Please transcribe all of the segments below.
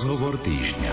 Rozhovor týždňa.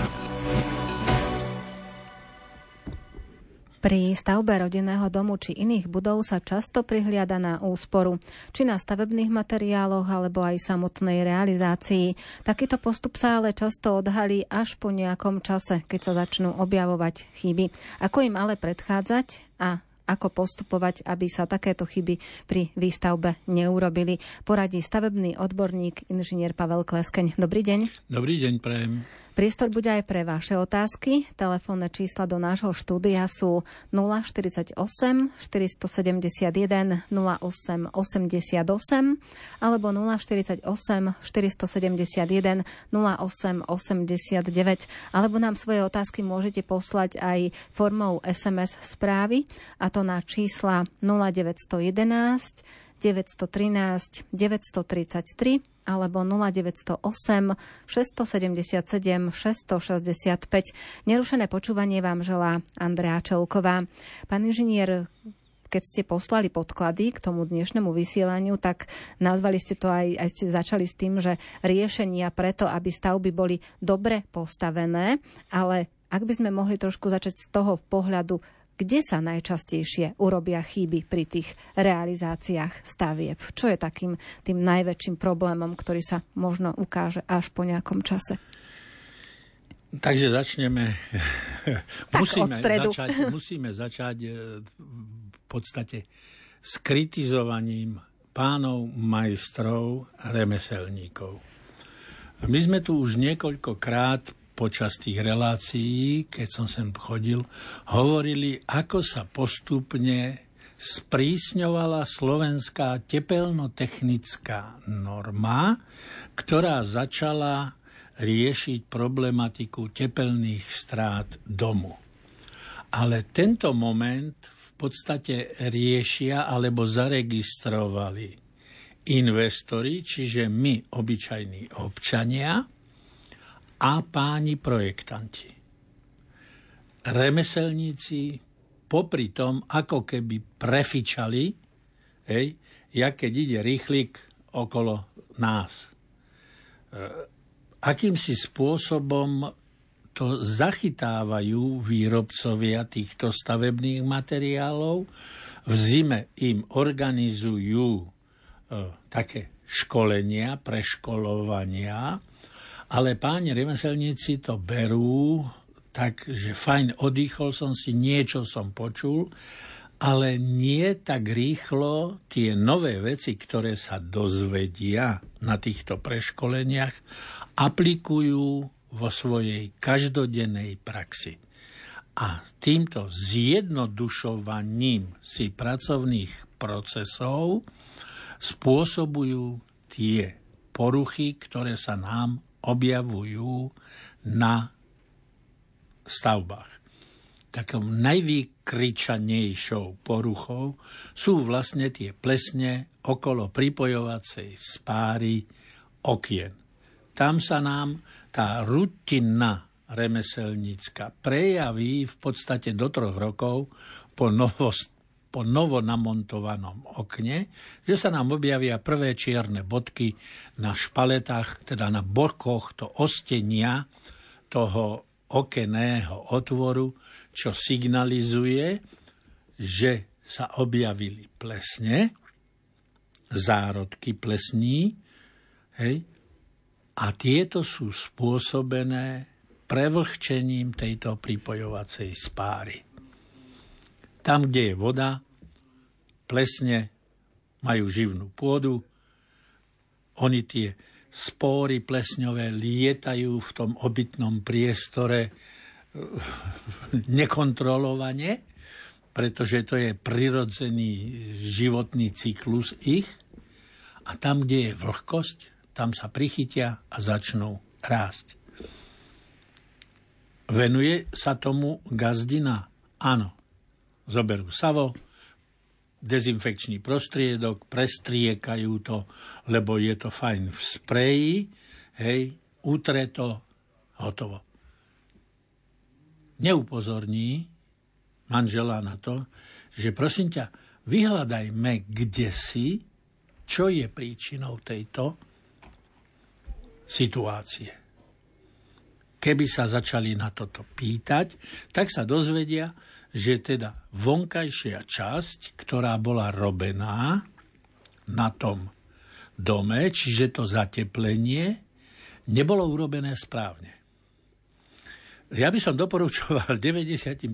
Pri stavbe rodinného domu či iných budov sa často prihliada na úsporu, či na stavebných materiáloch, alebo aj samotnej realizácii. Takýto postup sa ale často odhalí až po nejakom čase, keď sa začnú objavovať chyby. Ako im ale predchádzať a ako postupovať, aby sa takéto chyby pri výstavbe neurobili, poradí stavebný odborník inžinier Pavel Kleskeň. Dobrý deň. Dobrý deň, prajem. Priestor bude aj pre vaše otázky. Telefónne čísla do nášho štúdia sú 048 471 08 88 alebo 048 471 08 89. Alebo nám svoje otázky môžete poslať aj formou SMS správy, a to na čísla 0911 913 933 alebo 0908 677 665. Nerušené počúvanie vám želá Andrea Čelková. Pán inžinier, keď ste poslali podklady k tomu dnešnému vysielaniu, tak nazvali ste to aj ste začali s tým, že riešenia preto, aby stavby boli dobre postavené, ale ak by sme mohli trošku začať z toho pohľadu, kde sa najčastejšie urobia chyby pri tých realizáciách stavieb? Čo je takým tým najväčším problémom, ktorý sa možno ukáže až po nejakom čase? Takže začneme. Tak musíme začať v podstate s kritizovaním pánov, majstrov, remeselníkov. My sme tu už niekoľkokrát počas tých relácií, keď som sem chodil, hovorili, ako sa postupne sprísňovala slovenská tepelnotechnická norma, ktorá začala riešiť problematiku tepelných strát domu. Ale tento moment v podstate riešia alebo zaregistrovali investori, čiže my, obyčajní občania, a páni projektanti. Remeselníci popri tom, ako keby prefičali, keď ide rýchlik okolo nás. Akýmsi spôsobom to zachytávajú výrobcovia týchto stavebných materiálov. V zime im organizujú také školenia, preškolovania, ale páni remeselníci to berú tak, že fajn, odýchol som si, niečo som počul, ale nie tak rýchlo tie nové veci, ktoré sa dozvedia na týchto preškoleniach, aplikujú vo svojej každodennej praxi. A týmto zjednodušovaním si pracovných procesov spôsobujú tie poruchy, ktoré sa nám objavujú na stavbách. Takou najvykričanejšou poruchou sú vlastne tie plesne okolo pripojovacej spáry okien. Tam sa nám tá rutina remeselnícka prejaví v podstate do 3 rokov po novonamontovanom okne, že sa nám objavia prvé čierne bodky na špaletách, teda na bokoch to ostenia toho okenného otvoru, čo signalizuje, že sa objavili plesne, zárodky plesní, a tieto sú spôsobené prevlhčením tejto pripojovacej spáry. Tam, kde je voda, plesne majú živnú pôdu, oni tie spóry plesňové lietajú v tom obytnom priestore nekontrolovane, pretože to je prirodzený životný cyklus ich, a tam, kde je vlhkosť, tam sa prichytia a začnú rásť. Venuje sa tomu gazdina? Áno. Zoberú savo, dezinfekčný prostriedok, prestriekajú to, lebo je to fajn v spreji, utre to, hotovo. Neupozorní manžela na to, že prosím ťa, vyhľadajme kdesi, čo je príčinou tejto situácie. keby sa začali na toto pýtať, tak sa dozvedia, že teda vonkajšia časť, ktorá bola robená na tom dome, čiže to zateplenie, nebolo urobené správne. Ja by som doporučoval 90%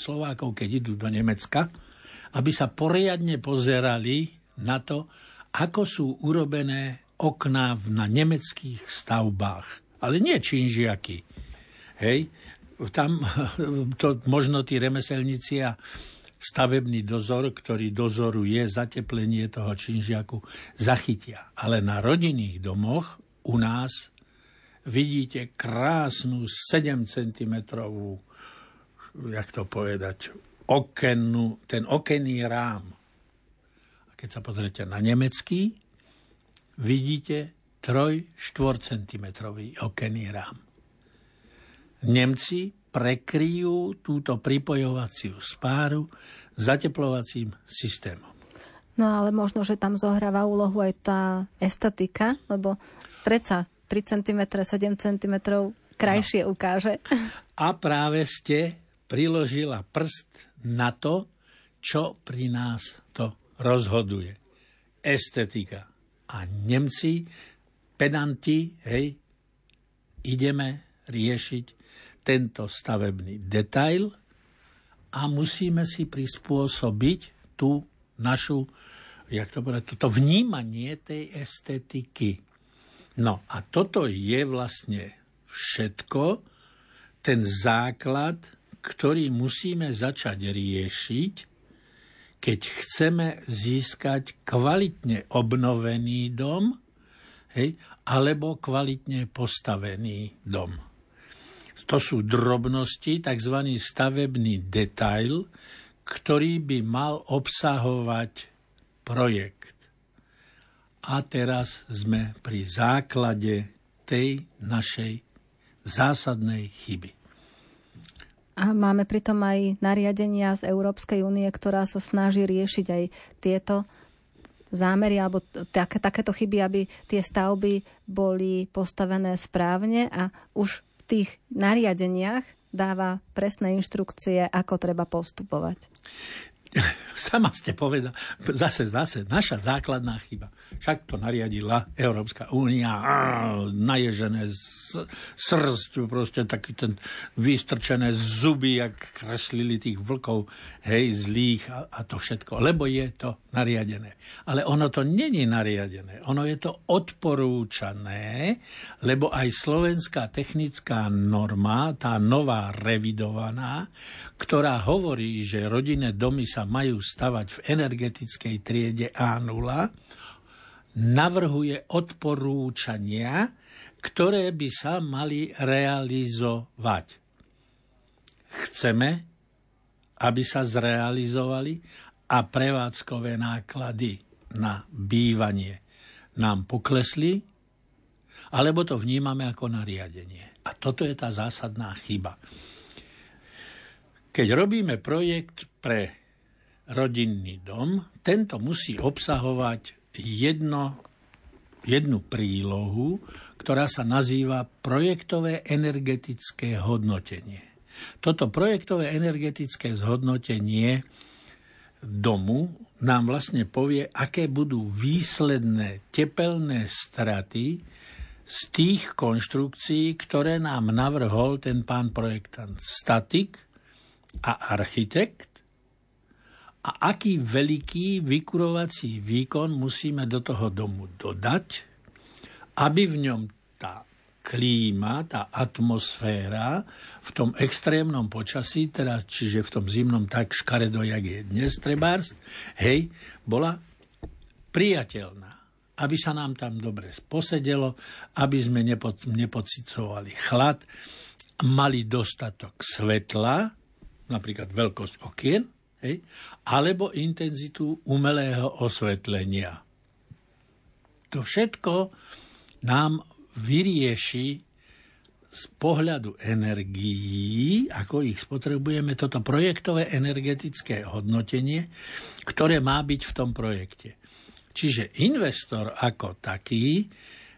Slovákov, keď idú do Nemecka, aby sa poriadne pozerali na to, ako sú urobené okná na nemeckých stavbách. Ale nie činžiaky. Hej? Tam to možno tí remeselníci a stavebný dozor, ktorý dozoruje zateplenie toho činžiaku, zachytia. Ale na rodinných domoch u nás vidíte krásnu 7 cm, jak to povedať, okennú, ten okenný rám. A keď sa pozriete na nemecký, vidíte 3-4 cm okenný rám. Nemci prekryjú túto pripojovaciu spáru zateplovacím systémom. No ale možno, že tam zohráva úlohu aj tá estetika, lebo predsa 3 cm, 7 cm krajšie ukáže. A práve ste priložila prst na to, čo pri nás to rozhoduje. Estetika. A Nemci, pedanti, hej, ideme riešiť tento stavebný detail a musíme si prispôsobiť tú našu, jak to povedať, toto vnímanie tej estetiky. No a toto je vlastne všetko, ten základ, ktorý musíme začať riešiť, keď chceme získať kvalitne obnovený dom, hej, alebo kvalitne postavený dom. To sú drobnosti, tzv. Stavebný detail, ktorý by mal obsahovať projekt. A teraz sme pri základe tej našej zásadnej chyby. A máme pritom aj nariadenia z Európskej únie, ktorá sa snaží riešiť aj tieto zámery alebo takéto chyby, aby tie stavby boli postavené správne a už v tých nariadeniach dáva presné inštrukcie, ako treba postupovať. Sama ste povedala, zase naša základná chyba. Však to nariadila Európska únia, naježené srst, proste taký ten vystrčené zuby, jak kreslili tých vlkov, hej, zlých a to všetko. Lebo je to nariadené. Ale ono to není nariadené. Ono je to odporúčané, lebo aj slovenská technická norma, tá nová revidovaná, ktorá hovorí, že rodinné domy sa majú stavať v energetickej triede A0, navrhuje odporúčania, ktoré by sa mali realizovať. Chceme, aby sa zrealizovali a prevádzkové náklady na bývanie nám poklesli, alebo to vnímame ako nariadenie. A toto je tá zásadná chyba. Keď robíme projekt pre rodinný dom, tento musí obsahovať jednu prílohu, ktorá sa nazýva projektové energetické hodnotenie. Toto projektové energetické zhodnotenie domu nám vlastne povie, aké budú výsledné tepelné straty z tých konštrukcií, ktoré nám navrhol ten pán projektant statik a architekt, a aký veľký vykurovací výkon musíme do toho domu dodať, aby v ňom tá klíma, tá atmosféra v tom extrémnom počasí, teda čiže v tom zimnom tak škaredo, jak je dnes trebárs, hej, bola priateľná. Aby sa nám tam dobre posedelo, aby sme nepocicovali chlad, mali dostatok svetla, napríklad veľkosť okien, hej, alebo intenzitu umelého osvetlenia. To všetko nám vyrieši z pohľadu energií, ako ich spotrebujeme, toto projektové energetické hodnotenie, ktoré má byť v tom projekte. Čiže investor ako taký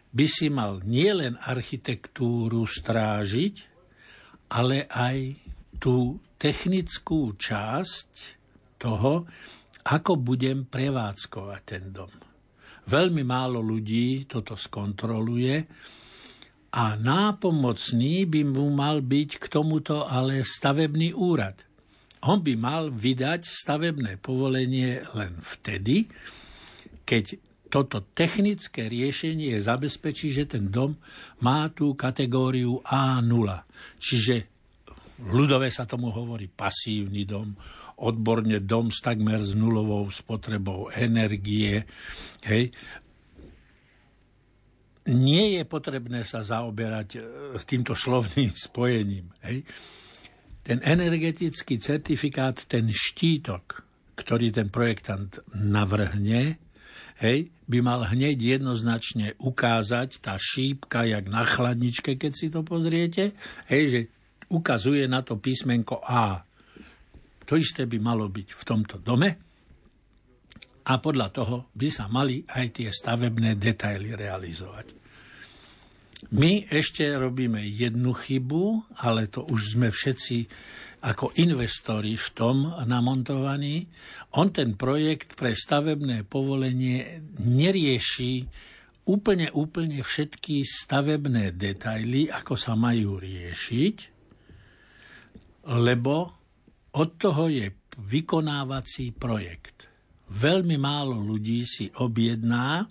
by si mal nielen architektúru strážiť, ale aj tú technickú časť toho, ako budem prevádzkovať ten dom. Veľmi málo ľudí toto skontroluje a nápomocný by mu mal byť k tomuto ale stavebný úrad. On by mal vydať stavebné povolenie len vtedy, keď toto technické riešenie zabezpečí, že ten dom má tú kategóriu A0. Čiže ľudové sa tomu hovorí pasívny dom, odborne dom s takmer s nulovou spotrebou energie. Hej. Nie je potrebné sa zaoberať s týmto slovným spojením. Hej. Ten energetický certifikát, ten štítok, ktorý ten projektant navrhne, hej, by mal hneď jednoznačne ukázať tá šípka, jak na chladničke, keď si to pozriete, hej, že ukazuje na to písmenko A. To isté by malo byť v tomto dome a podľa toho by sa mali aj tie stavebné detaily realizovať. My ešte robíme jednu chybu, ale to už sme všetci ako investori v tom namontovaní. On ten projekt pre stavebné povolenie nerieši úplne všetky stavebné detaily, ako sa majú riešiť, lebo od toho je vykonávací projekt. Veľmi málo ľudí si objedná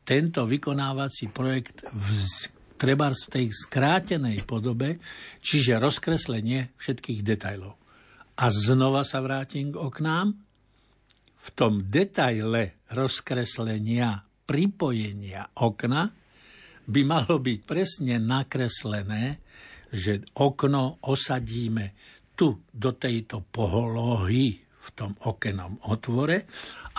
tento vykonávací projekt trebárs v tej skrátenej podobe, čiže rozkreslenie všetkých detailov. A znova sa vrátim k oknám. V tom detaile rozkreslenia pripojenia okna by malo byť presne nakreslené, že okno osadíme tu do tejto polohy v tom okennom otvore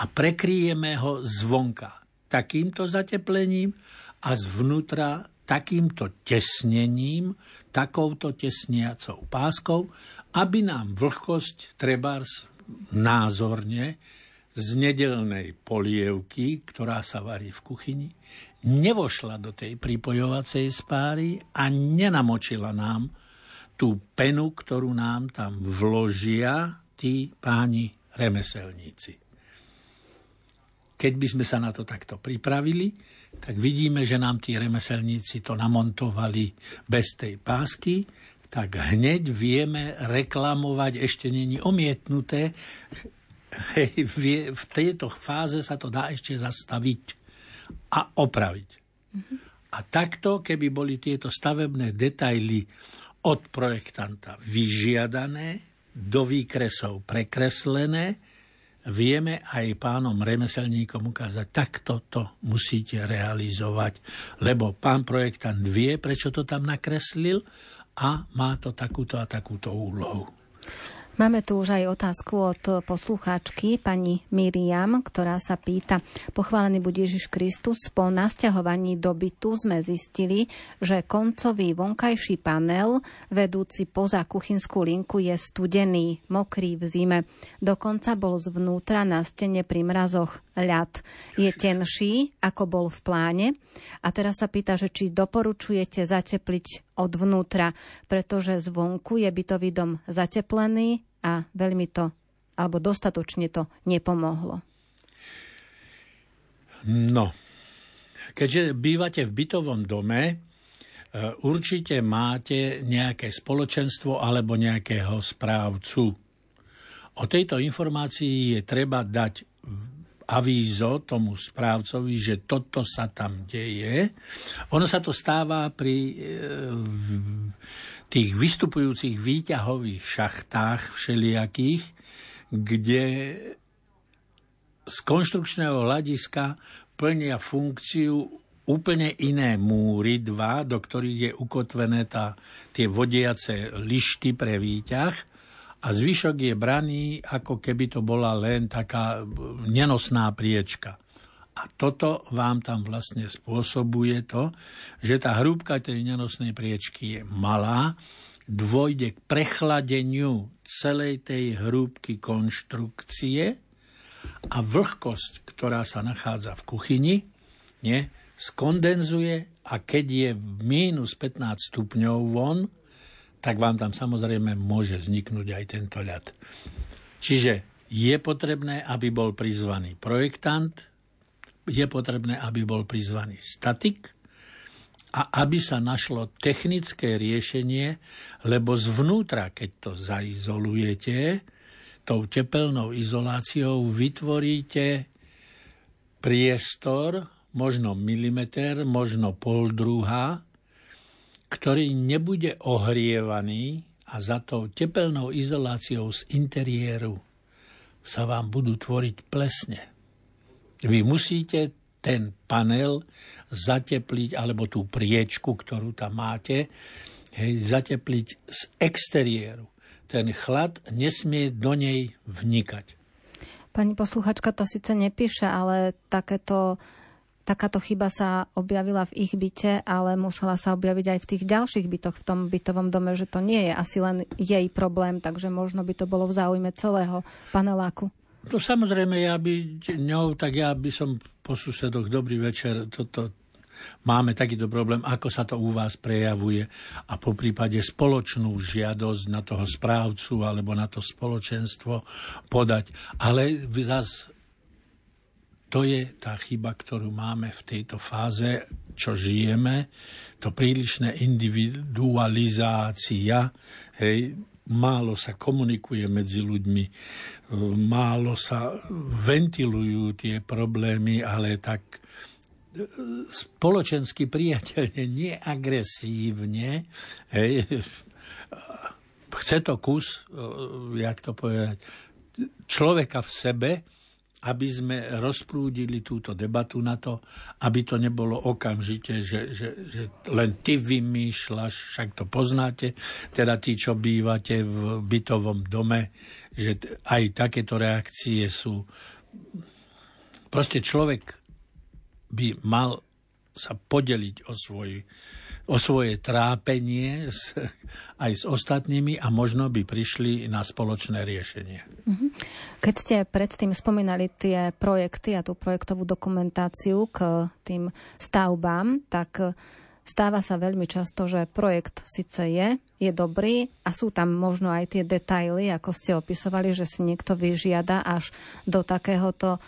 a prekryjeme ho zvonka takýmto zateplením a zvnútra takýmto tesnením, takouto tesniacou páskou, aby nám vlhkosť trebárs názorne z nedeľnej polievky, ktorá sa varí v kuchyni, nevošla do tej pripojovacej spáry a nenamočila nám tú penu, ktorú nám tam vložia tí páni remeselníci. Keď by sme sa na to takto pripravili, tak vidíme, že nám tí remeselníci to namontovali bez tej pásky, tak hneď vieme reklamovať, ešte není omietnuté, hej, v tejto fáze sa to dá ešte zastaviť a opraviť. A takto, keby boli tieto stavebné detaily od projektanta vyžiadané, do výkresov prekreslené, vieme aj pánom remeselníkom ukázať, takto to musíte realizovať, lebo pán projektant vie, prečo to tam nakreslil a má to takúto a takúto úlohu. Máme tu už aj otázku od poslucháčky pani Miriam, ktorá sa pýta: Pochválený buď Ježiš Kristus, po nasťahovaní do bytu sme zistili, že koncový vonkajší panel vedúci poza kuchynskú linku je studený, mokrý v zime. Dokonca bol zvnútra na stene pri mrazoch ľad. Je tenší, ako bol v pláne. A teraz sa pýta, že či doporučujete zatepliť odvnútra, pretože zvonku je bytový dom zateplený a veľmi to, alebo dostatočne to nepomohlo. No, keďže bývate v bytovom dome, určite máte nejaké spoločenstvo alebo nejakého správcu. O tejto informácii je treba dať avízo tomu správcovi, že toto sa tam deje. Ono sa to stáva pri tých vystupujúcich výťahových šachtách všelijakých, kde z konštrukčného hľadiska plnia funkciu úplne iné múry, dva, do ktorých je ukotvené tie vodiace lišty pre výťah. A zvyšok je braný, ako keby to bola len taká nenosná priečka. A toto vám tam vlastne spôsobuje to, že tá hrúbka tej nenosnej priečky je malá, dôjde k prechladeniu celej tej hrúbky konštrukcie a vlhkosť, ktorá sa nachádza v kuchyni, nie, skondenzuje a keď je minus 15 stupňov von, tak vám tam samozrejme môže vzniknúť aj tento ľad. Čiže je potrebné, aby bol prizvaný projektant, je potrebné, aby bol prizvaný statik a aby sa našlo technické riešenie, lebo zvnútra, keď to zaizolujete, tou tepelnou izoláciou vytvoríte priestor, možno milimeter, možno poldruha, ktorý nebude ohrievaný a za tou tepelnou izoláciou z interiéru sa vám budú tvoriť plesne. Vy musíte ten panel zatepliť, alebo tú priečku, ktorú tam máte, hej, zatepliť z exteriéru. Ten chlad nesmie do nej vnikať. Pani posluchačka to síce nepíše, ale takáto chyba sa objavila v ich byte, ale musela sa objaviť aj v tých ďalších bytoch v tom bytovom dome, že to nie je asi len jej problém, takže možno by to bolo v záujme celého paneláku. No samozrejme, ja by som po susedoch dobrý večer, toto máme takýto problém, ako sa to u vás prejavuje a po prípade spoločnú žiadosť na toho správcu alebo na to spoločenstvo podať. Ale zas to je tá chyba, ktorú máme v tejto fáze, čo žijeme, to prílišné individualizácia, hej, málo sa komunikuje medzi ľuďmi, málo sa ventilujú tie problémy, ale tak spoločensky priateľne, neagresívne. Hej. Chce to kus, jak to povedať, človeka v sebe, aby sme rozprúdili túto debatu na to, aby to nebolo okamžite, že len ty vymýšľaš, však to poznáte, teda tí, čo bývate v bytovom dome, že aj takéto reakcie sú. Proste človek by mal sa podeliť o svoje trápenie aj s ostatnými a možno by prišli na spoločné riešenie. Keď ste predtým spomínali tie projekty a tú projektovú dokumentáciu k tým stavbám, tak stáva sa veľmi často, že projekt síce je dobrý a sú tam možno aj tie detaily, ako ste opisovali, že si niekto vyžiada až do takéhoto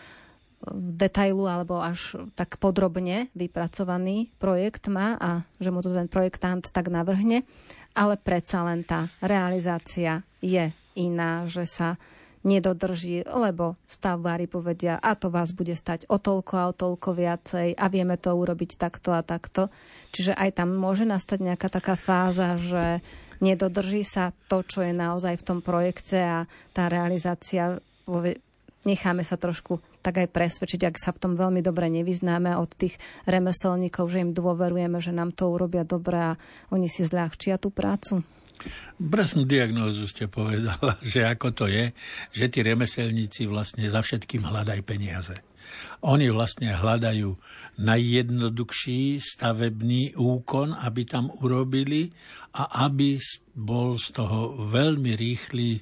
detailu alebo až tak podrobne vypracovaný projekt má a že mu to ten projektant tak navrhne, ale predsa len tá realizácia je iná, že sa nedodrží, lebo stavbári povedia, a to vás bude stať o toľko viacej a vieme to urobiť takto a takto. Čiže aj tam môže nastať nejaká taká fáza, že nedodrží sa to, čo je naozaj v tom projekte a tá realizácia, necháme sa trošku tak aj presvedčiť, ak sa v tom veľmi dobre nevyznáme od tých remeselníkov, že im dôverujeme, že nám to urobia dobre a oni si zľahčia tú prácu? Presnú diagnózu ste povedala, že ako to je, že tí remeselníci vlastne za všetkým hľadajú peniaze. Oni vlastne hľadajú najjednoduchší stavebný úkon, aby tam urobili a aby bol z toho veľmi rýchly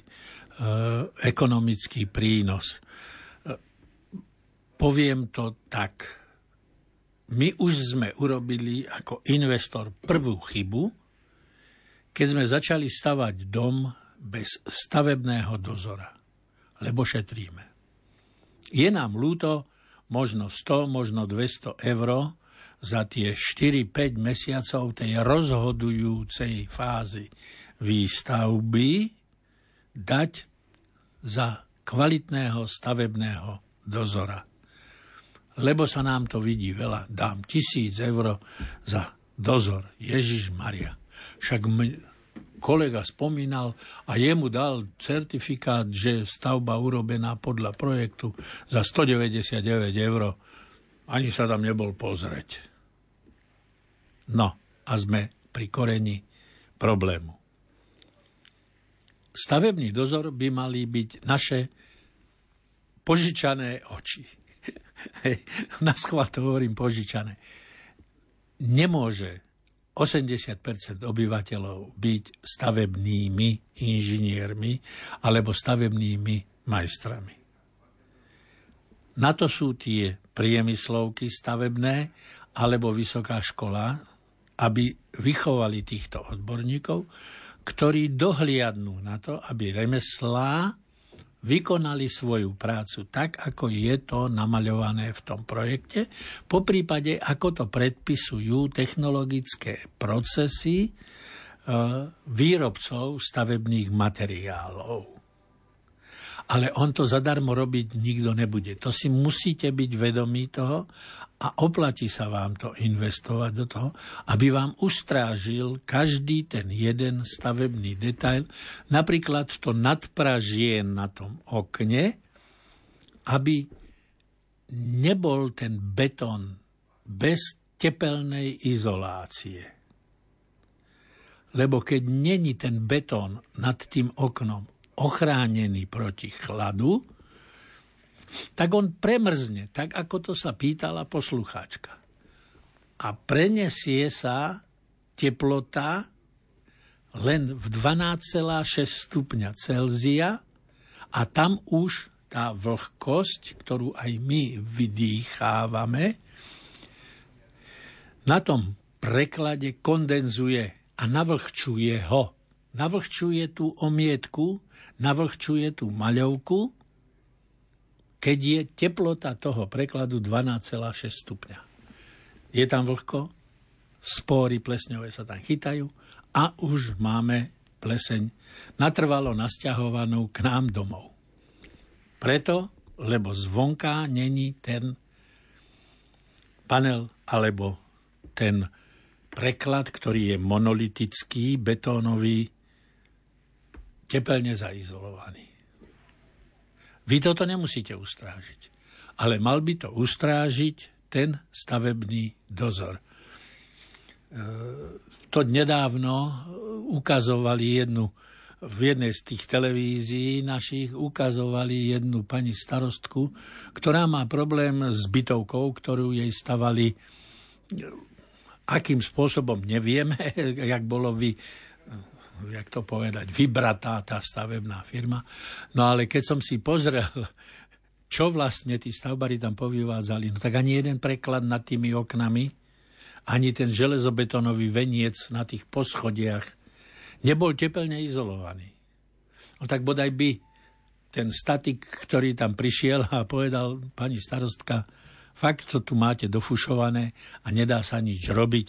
ekonomický prínos. Poviem to tak. My už sme urobili ako investor prvú chybu, keď sme začali stavať dom bez stavebného dozora, lebo šetríme. Je nám ľúto možno 100, možno 200 eur za tie 4-5 mesiacov tej rozhodujúcej fázy výstavby dať za kvalitného stavebného dozora. Lebo sa nám to vidí veľa. Dám 1000 eur za dozor. Ježiš Maria. Však kolega spomínal a jemu dal certifikát, že stavba urobená podľa projektu za 199 eur. Ani sa tam nebol pozrieť. No a sme pri koreni problému. Stavebný dozor by mali byť naše požičané oči. Na schvál to hovorím požičané. Nemôže 80% obyvateľov byť stavebnými inžiniermi alebo stavebnými majstrami. Na to sú tie priemyslovky stavebné alebo vysoká škola, aby vychovali týchto odborníkov, ktorí dohliadnú na to, aby remeslá vykonali svoju prácu tak, ako je to namaľované v tom projekte, poprípade ako to predpisujú technologické procesy výrobcov stavebných materiálov. Ale on to zadarmo robiť nikto nebude. To si musíte byť vedomí toho a oplatí sa vám to investovať do toho, aby vám ustrážil každý ten jeden stavebný detail, napríklad to nadpražie na tom okne, aby nebol ten betón bez tepelnej izolácie. Lebo keď není ten betón nad tým oknom ochránený proti chladu, tak on premrzne, tak ako to sa pýtala poslucháčka. A prenesie sa teplota len v 12,6 stupňa Celzia a tam už tá vlhkosť, ktorú aj my vydýchávame, na tom preklade kondenzuje a navlhčuje ho. Navlhčuje tú omietku, navlhčuje tú maľovku, keď je teplota toho prekladu 12,6 stupňa. Je tam vlhko, spóry plesňové sa tam chytajú a už máme pleseň natrvalo nasťahovanú k nám domov. Preto, lebo zvonka není ten panel alebo ten preklad, ktorý je monolitický, betónový, tepelne zaizolovaný. Vy toto nemusíte ustrážiť, ale mal by to ustrážiť ten stavebný dozor. To nedávno ukazovali v jednej z tých televízií našich ukazovali jednu pani starostku, ktorá má problém s bytovkou, ktorú jej stavali, akým spôsobom nevieme, jak bolo vybratá tá stavebná firma. No ale keď som si pozrel, čo vlastne tí stavbári tam povyvádzali, no tak ani jeden preklad nad tými oknami, ani ten železobetónový veniec na tých poschodiach nebol tepelne izolovaný. No tak bodaj by ten statik, ktorý tam prišiel a povedal, pani starostka, fakt to tu máte dofušované a nedá sa nič robiť.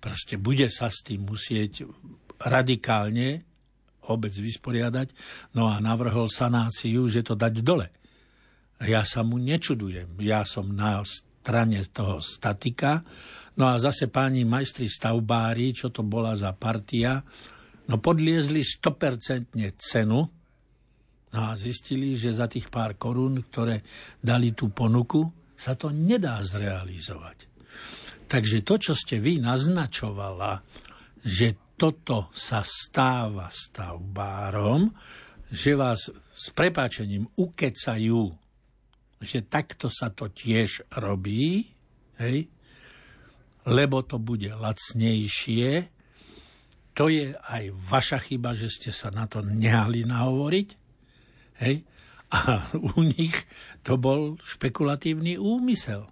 Proste bude sa s tým musieť radikálne obec vysporiadať, no a navrhol sanáciu, že to dať dole. Ja sa mu nečudujem, ja som na strane toho statika, no a zase páni majstri stavbári, čo to bola za partia, no podliezli 100% cenu, no a zistili, že za tých pár korún, ktoré dali tú ponuku, sa to nedá zrealizovať. Takže to, čo ste vy naznačovala, že toto sa stáva stavbárom, že vás s prepáčením ukecajú, že takto sa to tiež robí, hej? Lebo to bude lacnejšie. To je aj vaša chyba, že ste sa na to nehali nahovoriť. Hej? A u nich to bol špekulatívny úmysel.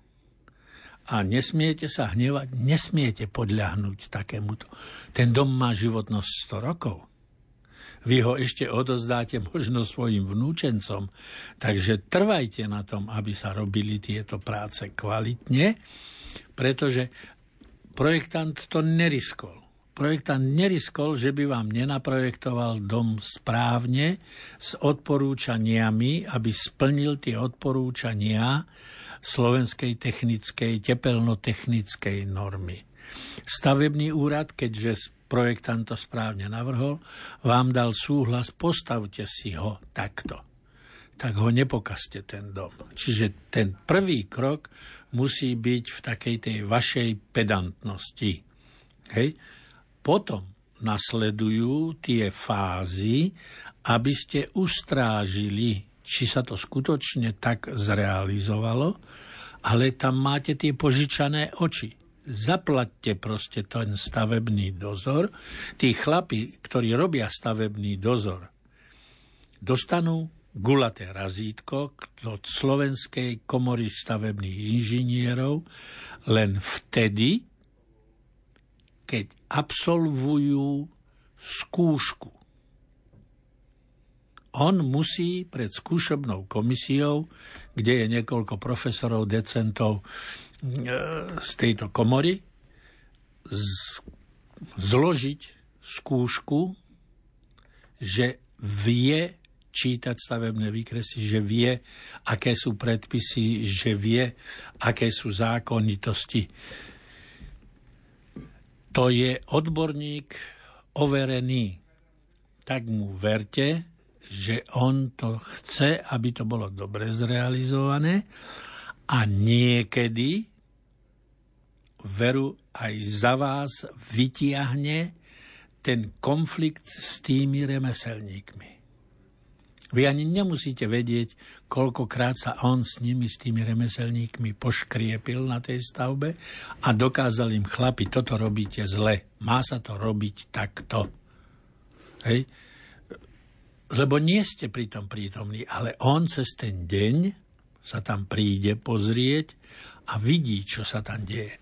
A nesmiete sa hnevať, nesmiete podľahnúť takémuto. Ten dom má životnosť 100 rokov. Vy ho ešte odozdáte možno svojim vnúčencom. Takže trvajte na tom, aby sa robili tieto práce kvalitne, pretože projektant to neriskol. Projektant neriskol, že by vám nenaprojektoval dom správne s odporúčaniami, aby splnil tie odporúčania slovenskej technickej, tepelnotechnickej normy. Stavebný úrad, keďže projektant to správne navrhol, vám dal súhlas, postavte si ho takto. Tak ho nepokazte ten dom. Čiže ten prvý krok musí byť v takej tej vašej pedantnosti. Hej? Potom nasledujú tie fázy, aby ste ustrážili, či sa to skutočne tak zrealizovalo, ale tam máte tie požičané oči. Zaplaťte proste ten stavebný dozor. Tí chlapi, ktorí robia stavebný dozor, dostanú gulaté razítko od Slovenskej komory stavebných inžinierov len vtedy, keď absolvujú skúšku. On musí pred skúšobnou komisiou, kde je niekoľko profesorov, decentov z tejto komory, zložiť skúšku, že vie čítať stavebné výkresy, že vie, aké sú predpisy, že vie, aké sú zákonitosti. To je odborník overený. Tak mu verte, že on to chce, aby to bolo dobre zrealizované, a niekedy veru aj za vás vytiahne ten konflikt s tými remeselníkmi. Vy ani nemusíte vedieť, koľkokrát sa on s tými remeselníkmi poškriepil na tej stavbe a dokázal im: chlapi, toto robíte zle, má sa to robiť takto. Hej? Lebo nie ste pri tom prítomní, ale on cez ten deň sa tam príde pozrieť a vidí, čo sa tam deje.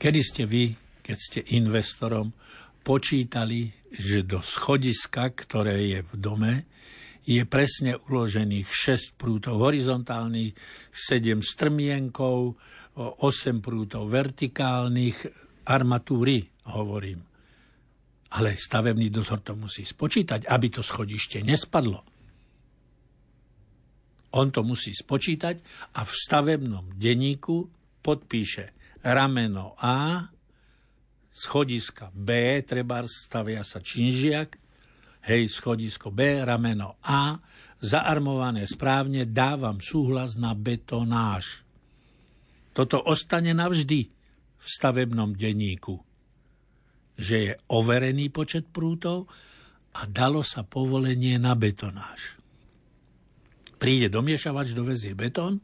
Kedy ste vy, keď ste investorom, počítali, že do schodiska, ktoré je v dome, je presne uložených 6 prútov horizontálnych, 7 strmienkov, 8 prútov vertikálnych, armatúry, hovorím. Ale stavebný dozor to musí spočítať, aby to schodište nespadlo. On to musí spočítať a v stavebnom denníku podpíše rameno A, schodiska B, treba stavia sa činžiak, schodisko B, rameno A, zaarmované správne, dávam súhlas na betonáž. Toto ostane navždy v stavebnom denníku, že je overený počet prútov a dalo sa povolenie na betonáž. Príde domiešavač, dovezie betón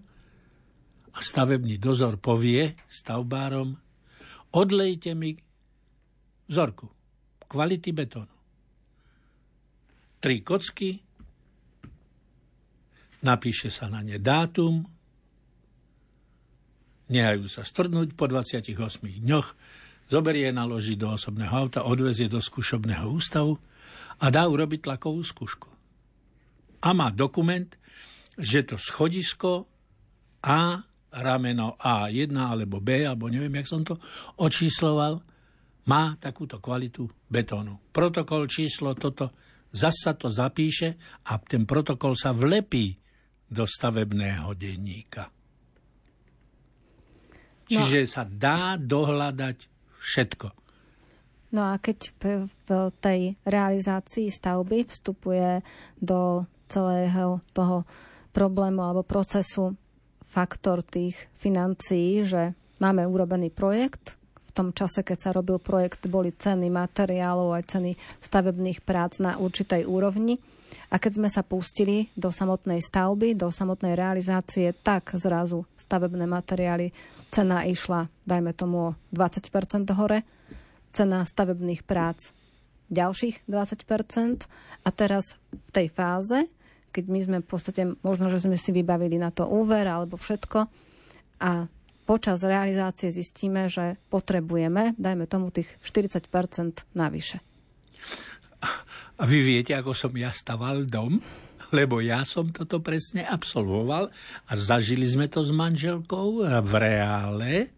a stavebný dozor povie stavbárom: odlejte mi vzorku kvality betónu. 3 kocky, napíše sa na ne dátum, nehajú sa stvrdnúť, po 28 dňoch zoberie, naloží do osobného auta, odvezie do skúšobného ústavu a dá urobiť tlakovú skúšku. A má dokument, že to schodisko A, rameno A1 alebo B, alebo neviem, jak som to očísloval, má takúto kvalitu betónu. Protokol číslo toto. Zasa to zapíše a ten protokol sa vlepí do stavebného denníka. Čiže sa dá dohľadať všetko. No a keď v tej realizácii stavby vstupuje do celého toho problému alebo procesu faktor tých financií, že máme urobený projekt, v tom čase, keď sa robil projekt, boli ceny materiálov aj ceny stavebných prác na určitej úrovni. A keď sme sa pustili do samotnej stavby, do samotnej realizácie, tak zrazu stavebné materiály, cena išla, dajme tomu, o 20% hore, cena stavebných prác ďalších 20%. A teraz v tej fáze, keď my sme v podstate, možno, že sme si vybavili na to úver alebo všetko, a počas realizácie zistíme, že potrebujeme, dajme tomu, tých 40% navyše. A vy viete, ako som ja staval dom? Lebo ja som toto presne absolvoval a zažili sme to s manželkou v reále.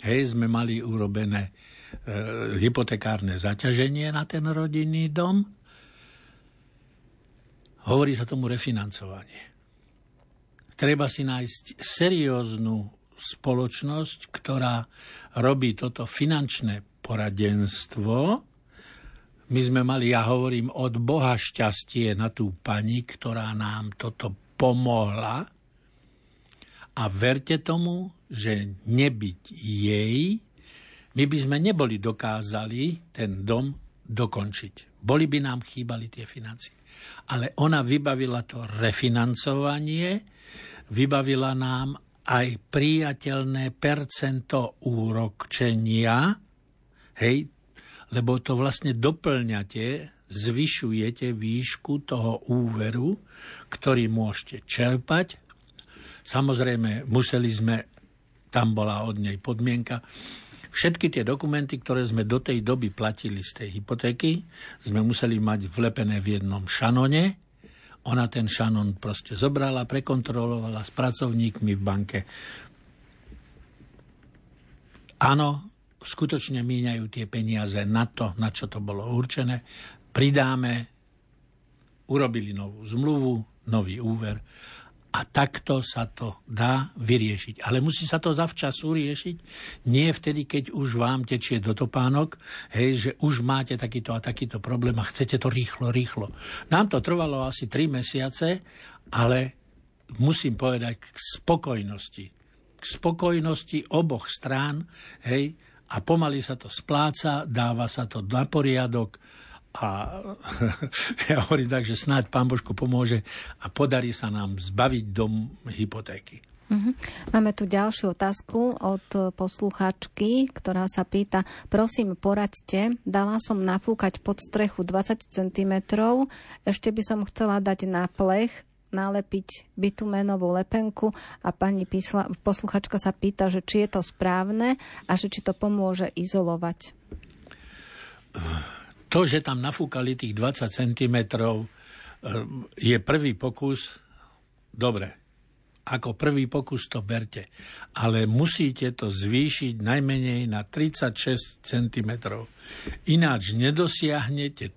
Hej, sme mali urobené hypotekárne zaťaženie na ten rodinný dom. Hovorí sa tomu refinancovanie. Treba si nájsť serióznu spoločnosť, ktorá robí toto finančné poradenstvo. My sme mali, ja hovorím, od Boha šťastie na tú pani, ktorá nám toto pomohla. A verte tomu, že nebyť jej, my by sme neboli dokázali ten dom dokončiť. Boli by nám chýbali tie financie. Ale ona vybavila to refinancovanie, vybavila nám aj priateľné percento úrokčenia, lebo to vlastne doplňate zvyšujete výšku toho úveru, ktorý môžete čerpať. Samozrejme, museli sme, tam bola od nej podmienka, všetky tie dokumenty, ktoré sme do tej doby platili z tej hypotéky, sme museli mať vlepené v jednom šanone. Ona ten šanon proste zobrala, prekontrolovala s pracovníkmi v banke. Áno, skutočne míňajú tie peniaze na to, na čo to bolo určené. Pridáme, urobili novú zmluvu, nový úver. A takto sa to dá vyriešiť. Ale musí sa to zavčas uriešiť, nie vtedy, keď už vám tečie do topánok, hej, že už máte takýto a takýto problém a chcete to rýchlo. Nám to trvalo asi 3 mesiace, ale musím povedať k spokojnosti. K spokojnosti oboch strán, hej, a pomaly sa to spláca, dáva sa to na poriadok. A ja hovorím tak, že snáď Pán Božko pomôže a podarí sa nám zbaviť dom hypotéky. Máme tu ďalšiu otázku od poslucháčky, ktorá sa pýta: prosím, poraďte, dala som nafúkať pod strechu 20 cm, ešte by som chcela dať na plech nalepiť bitumenovú lepenku a pani posluchačka sa pýta, že či je to správne a že či to pomôže izolovať. To, že tam nafúkali tých 20 cm, je prvý pokus. Dobre, ako prvý pokus to berte, ale musíte to zvýšiť najmenej na 36 cm. Ináč nedosiahnete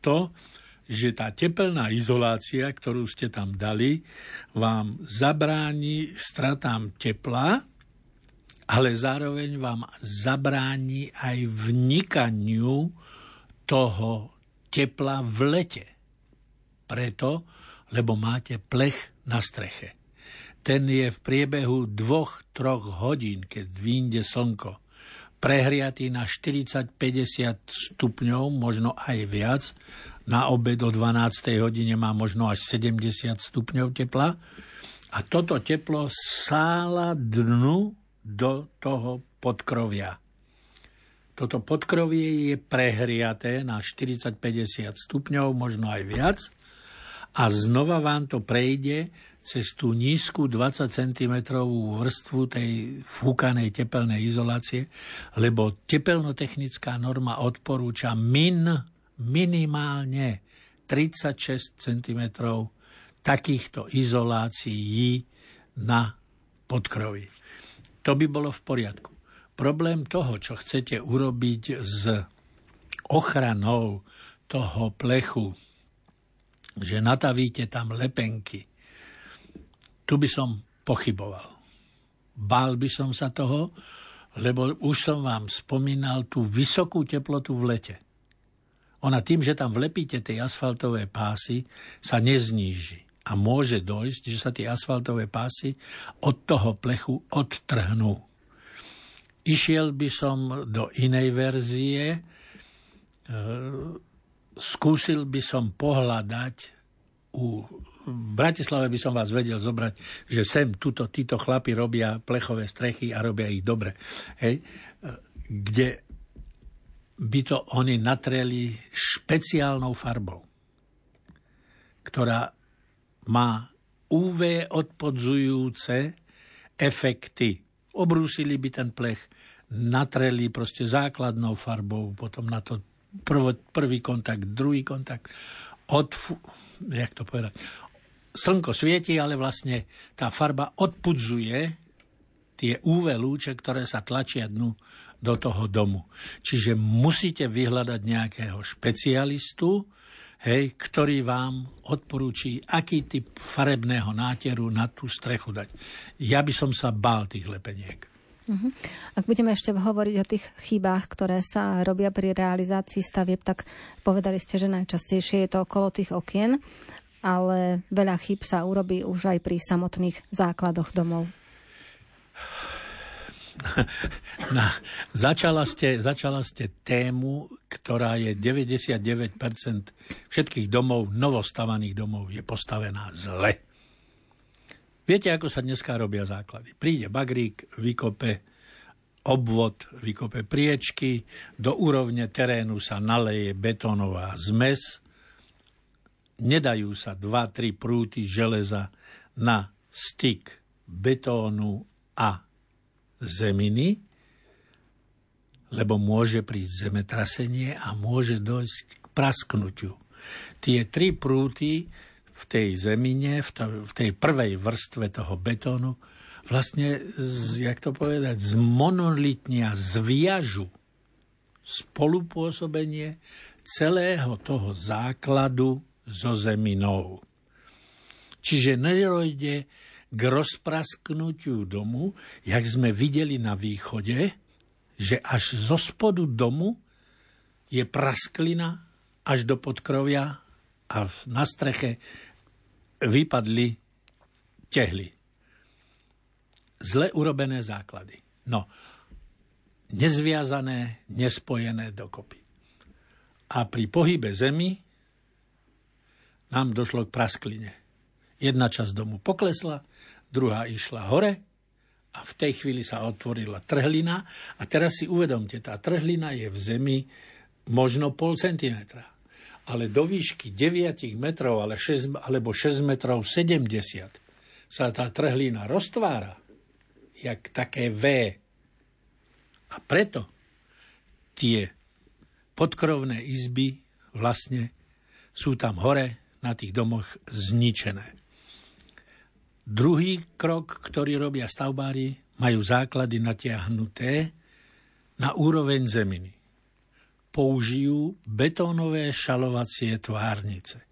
to, že tá tepelná izolácia, ktorú ste tam dali, vám zabráni stratám tepla, ale zároveň vám zabráni aj vnikaniu toho tepla v lete. Preto, lebo máte plech na streche. Ten je v priebehu 2-3 hodín, keď vyjde slnko, prehriatý na 40-50 stupňov, možno aj viac. Na obed o 12. hodine má možno až 70 stupňov tepla. A toto teplo sála dnu do toho podkrovia. Toto podkrovie je prehriaté na 40-50 stupňov, možno aj viac. A znova vám to prejde cez tú nízku 20 cm vrstvu tej fúkanej tepelnej izolácie, lebo tepelnotechnická norma odporúča minimálne 36 cm takýchto izolácií na podkroví. To by bolo v poriadku. Problém toho, čo chcete urobiť s ochranou toho plechu, že natavíte tam lepenky, tu by som pochyboval. Bál by som sa toho, lebo už som vám spomínal tú vysokú teplotu v lete. Ona tým, že tam vlepíte tie asfaltové pásy, sa nezníži. A môže dojsť, že sa tie asfaltové pásy od toho plechu odtrhnú. Išiel by som do inej verzie, skúsil by som pohľadať, v Bratislave by som vás vedel zobrať, že sem títo chlapi robia plechové strechy a robia ich dobre. Hej? Kde by to oni natreli špeciálnou farbou, ktorá má UV odpodzujúce efekty. Obrúsili by ten plech, natreli proste základnou farbou, potom na to prvý kontakt, druhý kontakt. Jak to povedať? Slnko svieti, ale vlastne tá farba odpudzuje tie UV lúče, ktoré sa tlačia dnu do toho domu. Čiže musíte vyhľadať nejakého špecialistu, hej, ktorý vám odporúči, aký typ farebného náteru na tú strechu dať. Ja by som sa bál tých lepeniek. Ak budeme ešte hovoriť o tých chybách, ktoré sa robia pri realizácii stavieb, tak povedali ste, že najčastejšie je to okolo tých okien, ale veľa chyb sa urobí už aj pri samotných základoch domov. Začala ste tému, ktorá je 99% všetkých domov, novostavaných domov, je postavená zle. Viete, ako sa dneska robia základy? Príde bagrík, vykope obvod vykope priečky, do úrovne terénu sa naleje betónová zmes, nedajú sa 2-3 prúty železa na styk betónu a zeminy, lebo môže prísť zemetrasenie a môže dojsť k prasknutiu. Tie 3 prúty v tej zemine, v tej prvej vrstve toho betónu, vlastne, z monolitnia zviažu spolupôsobenie celého toho základu so zeminou. Čiže nedojde k rozprasknutiu domu, jak sme videli na východe, že až zo spodu domu je prasklina až do podkrovia a na streche vypadli tehly. Zle urobené základy. No, nezviazané, nespojené dokopy. A pri pohybe zemi nám došlo k praskline. Jedna časť domu poklesla, druhá išla hore a v tej chvíli sa otvorila trhlina. A teraz si uvedomte, tá trhlina je v zemi možno 0,5 centimetra. Ale do výšky 9 metrov alebo 6,70 metrov sa tá trhlina roztvára jak také V. A preto tie podkrovné izby vlastne sú tam hore na tých domoch zničené. Druhý krok, ktorý robia stavbári, majú základy natiahnuté na úroveň zeminy. Použijú betónové šalovacie tvárnice.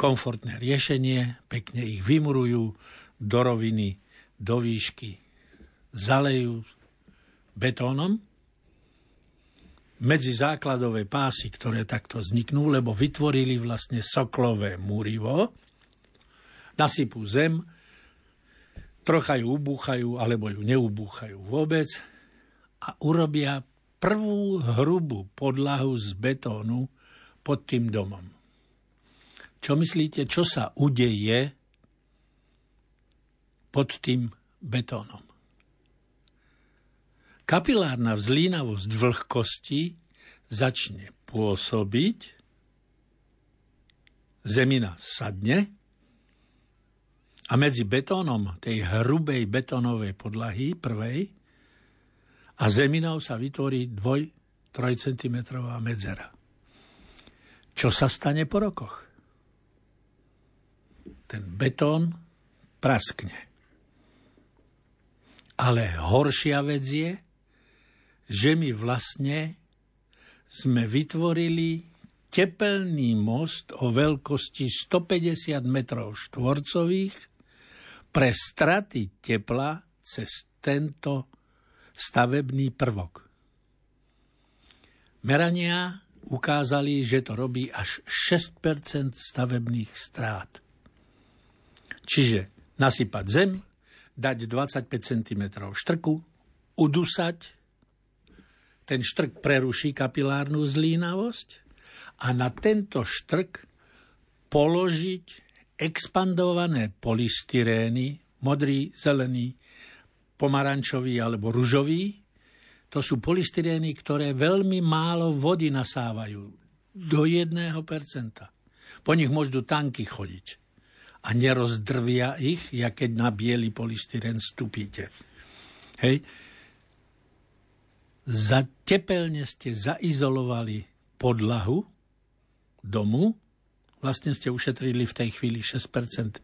Komfortné riešenie, pekne ich vymurujú do roviny, do výšky. Zalejú betónom medzi základové pásy, ktoré takto vzniknú, lebo vytvorili vlastne soklové múrivo, nasypú zem, trocha ju ubúchajú, alebo ju neubúchajú vôbec a urobia prvú hrubú podlahu z betónu pod tým domom. Čo myslíte, čo sa udeje pod tým betónom? Kapilárna vzlínavosť vlhkosti začne pôsobiť, zemina sadne a medzi betónom tej hrubej betónovej podlahy prvej a zeminou sa vytvorí 2-3 centimetrová medzera. Čo sa stane po rokoch? Ten betón praskne. Ale horšia vec je, že my vlastne sme vytvorili tepelný most o veľkosti 150 metrov štvorcových pre straty tepla cez tento stavebný prvok. Merania ukázali, že to robí až 6% stavebných strát. Čiže nasypať zem, dať 25 cm štrku, udusať, ten štrk preruší kapilárnu zlínavosť a na tento štrk položiť expandované polystyrény, modrý, zelený, pomarančový alebo ružový. To sú polystyrény, ktoré veľmi málo vody nasávajú, do 1%. Po nich môžu tanky chodiť a nerozdrvia ich, jak keď na biely polystyren stupíte. Hej. Tepelne ste zaizolovali podlahu domu, vlastne ste ušetrili v tej chvíli 6%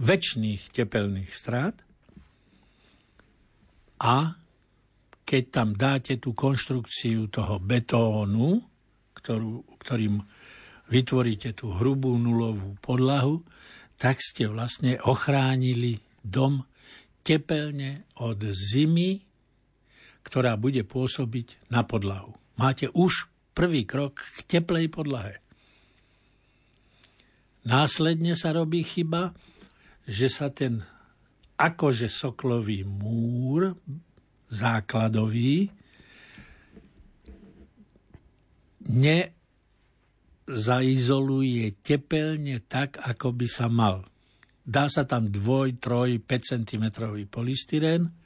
večných tepelných strát a keď tam dáte tú konštrukciu toho betónu, ktorým vytvoríte tú hrubú nulovú podlahu, tak ste vlastne ochránili dom tepelne od zimy, ktorá bude pôsobiť na podlahu. Máte už prvý krok k teplej podlahe. Následne sa robí chyba, že sa ten akože soklový múr, základový, zaizoluje tepelne tak, ako by sa mal. Dá sa tam 2, 3, 5 centimetrový polystyrén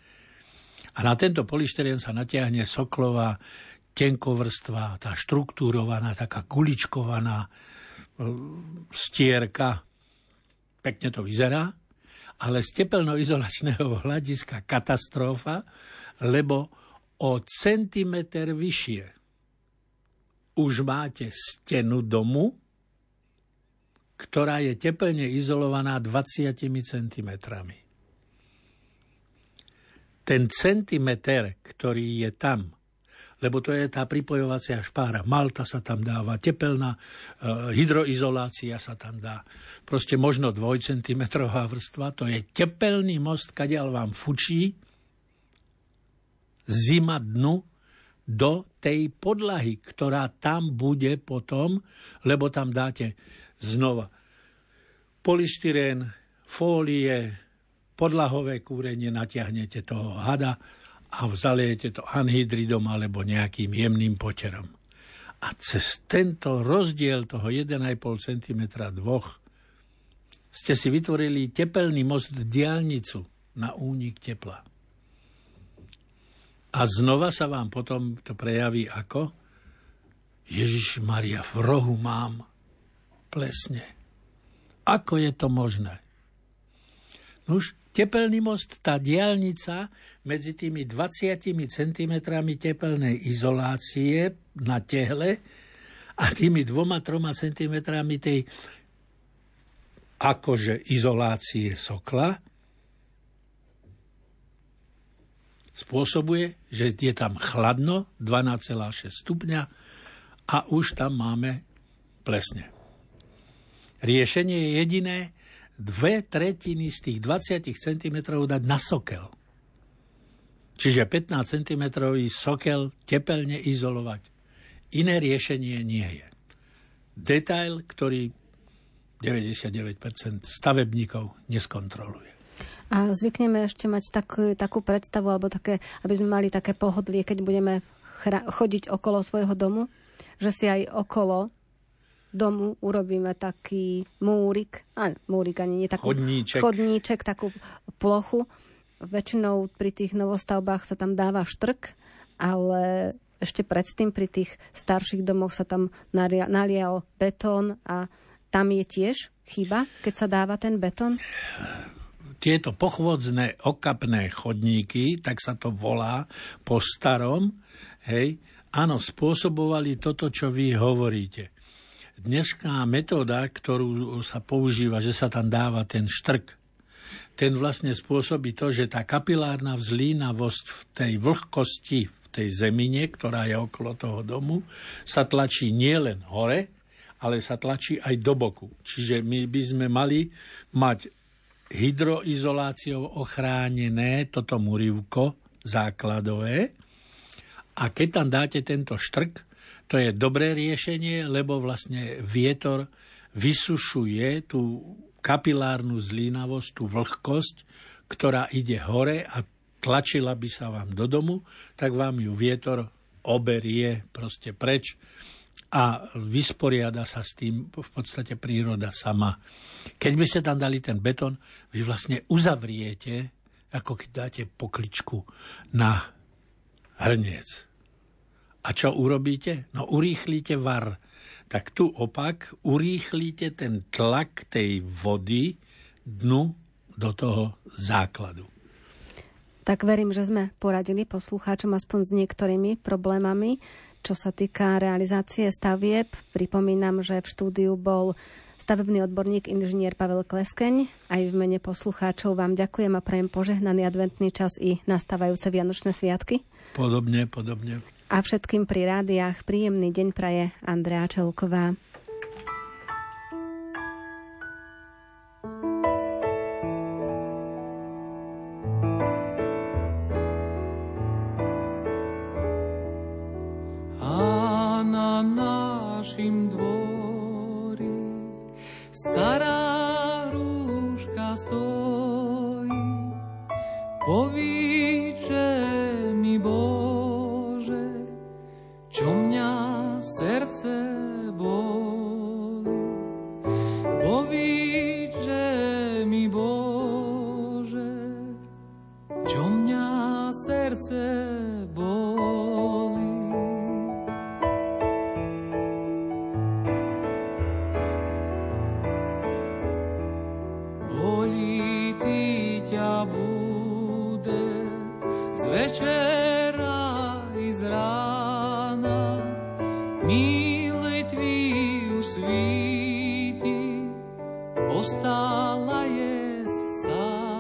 A na tento polyštyrén sa natiahne soklová, tenkovrstva, tá štruktúrovaná, taká kuličkovaná stierka. Pekne to vyzerá, ale z tepelnoizolačného hľadiska katastrofa, lebo o centimeter vyššie už máte stenu domu, ktorá je tepelne izolovaná 20 centimetrami. Ten centimeter, ktorý je tam, lebo to je tá pripojovacia špára. Malta sa tam dáva, tepelná hydroizolácia sa tam dá. Proste možno 2-centimetrová vrstva, to je tepelný most, kadiaľ vám fučí zima dnu do tej podlahy, ktorá tam bude potom, lebo tam dáte znova polyštyrén, fólie, podlahové kúrenie, natiahnete toho hada a zaliejete to anhydridom alebo nejakým jemným poterom. A cez tento rozdiel toho 1,5 cm dvoch ste si vytvorili tepelný most, diaľnicu na únik tepla. A znova sa vám potom to prejaví ako Ježišmaria, v rohu mám plesne. Ako je to možné? Nuž, tepelný most, tá diaľnica medzi tými 20 cm tepelnej izolácie na tehle a tými 2-3 cm tej akože izolácie sokla spôsobuje, že je tam chladno, 12,6 stupňa a už tam máme plesne. Riešenie je jediné, 2/3 z tých 20 cm dať na sokel. Čiže 15 cm sokel tepelne izolovať. Iné riešenie nie je. Detail, ktorý 99% stavebníkov neskontroluje. A zvykneme ešte mať takú predstavu, alebo také, aby sme mali také pohodlie, keď budeme chodiť okolo svojho domu, že si aj okolo domu urobíme taký múrik ani nie, takú chodníček, takú plochu. Väčšinou pri tých novostavbách sa tam dáva štrk, ale ešte predtým pri tých starších domoch sa tam nalial betón a tam je tiež chyba, keď sa dáva ten betón? Tieto pochôdzne okapné chodníky, tak sa to volá po starom, hej, áno, spôsobovali toto, čo vy hovoríte. Dnešná metóda, ktorú sa používa, že sa tam dáva ten štrk, ten vlastne spôsobí to, že tá kapilárna vzlínavosť v tej vlhkosti, v tej zemine, ktorá je okolo toho domu, sa tlačí nielen hore, ale sa tlačí aj do boku. Čiže my by sme mali mať hydroizoláciou ochránené toto murivko základové a keď tam dáte tento štrk, to je dobré riešenie, lebo vlastne vietor vysušuje tú kapilárnu zlínavosť, tú vlhkosť, ktorá ide hore a tlačila by sa vám do domu, tak vám ju vietor oberie proste preč a vysporiada sa s tým v podstate príroda sama. Keď by ste tam dali ten betón, vy vlastne uzavriete, ako keď dáte pokličku na hrniec. A čo urobíte? No urýchlite var. Tak tu opak, urýchlite ten tlak tej vody dnu do toho základu. Tak verím, že sme poradili poslucháčom aspoň s niektorými problémami, čo sa týka realizácie stavieb. Pripomínam, že v štúdiu bol stavebný odborník inžinier Pavel Kleskeň. Aj v mene poslucháčov vám ďakujem a prajem požehnaný adventný čas i nastávajúce vianočné sviatky. Podobne. A všetkým pri rádiách príjemný deň praje Andrea Čelková. A na našim dvori stará rúžka stojí, povíče mi Bože, čo mňa srdce boli. Povíče mi Bože, čo mňa srdce Милой твою світі остала єс сама.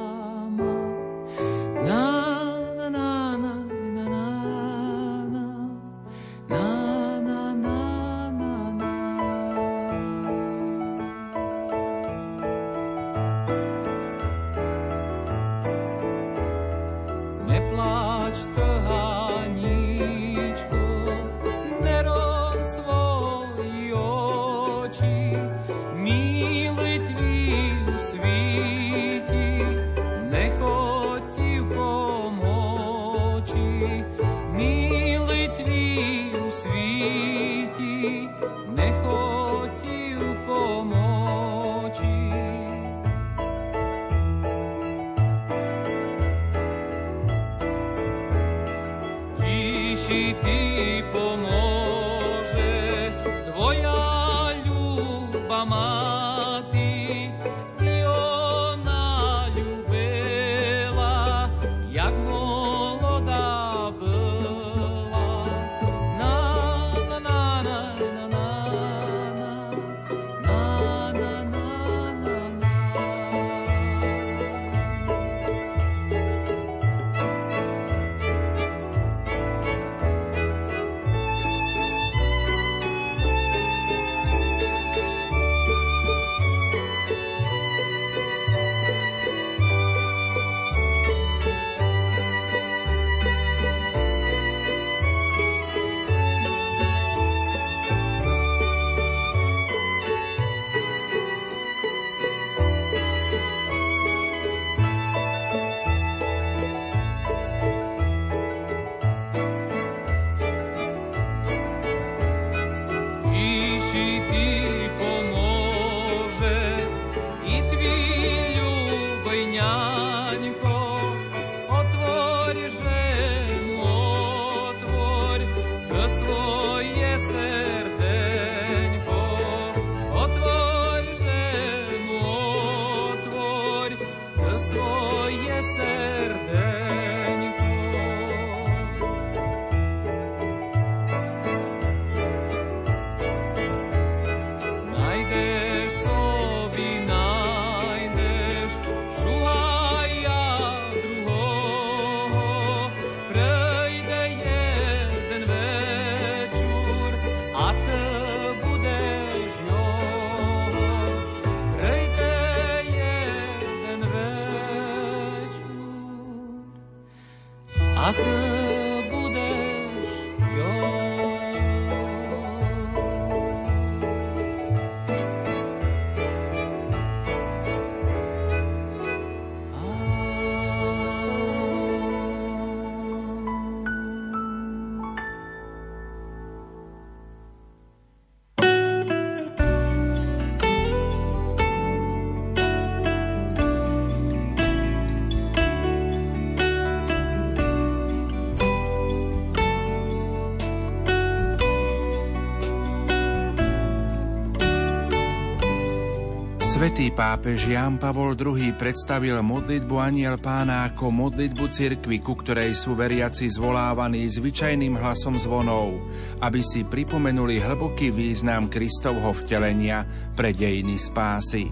Svätý pápež Ján Pavol II predstavil modlitbu Anjel Pána ako modlitbu cirkvi, ku ktorej sú veriaci zvolávaní zvyčajným hlasom zvonov, aby si pripomenuli hlboký význam Kristovho vtelenia pre dejiny spásy.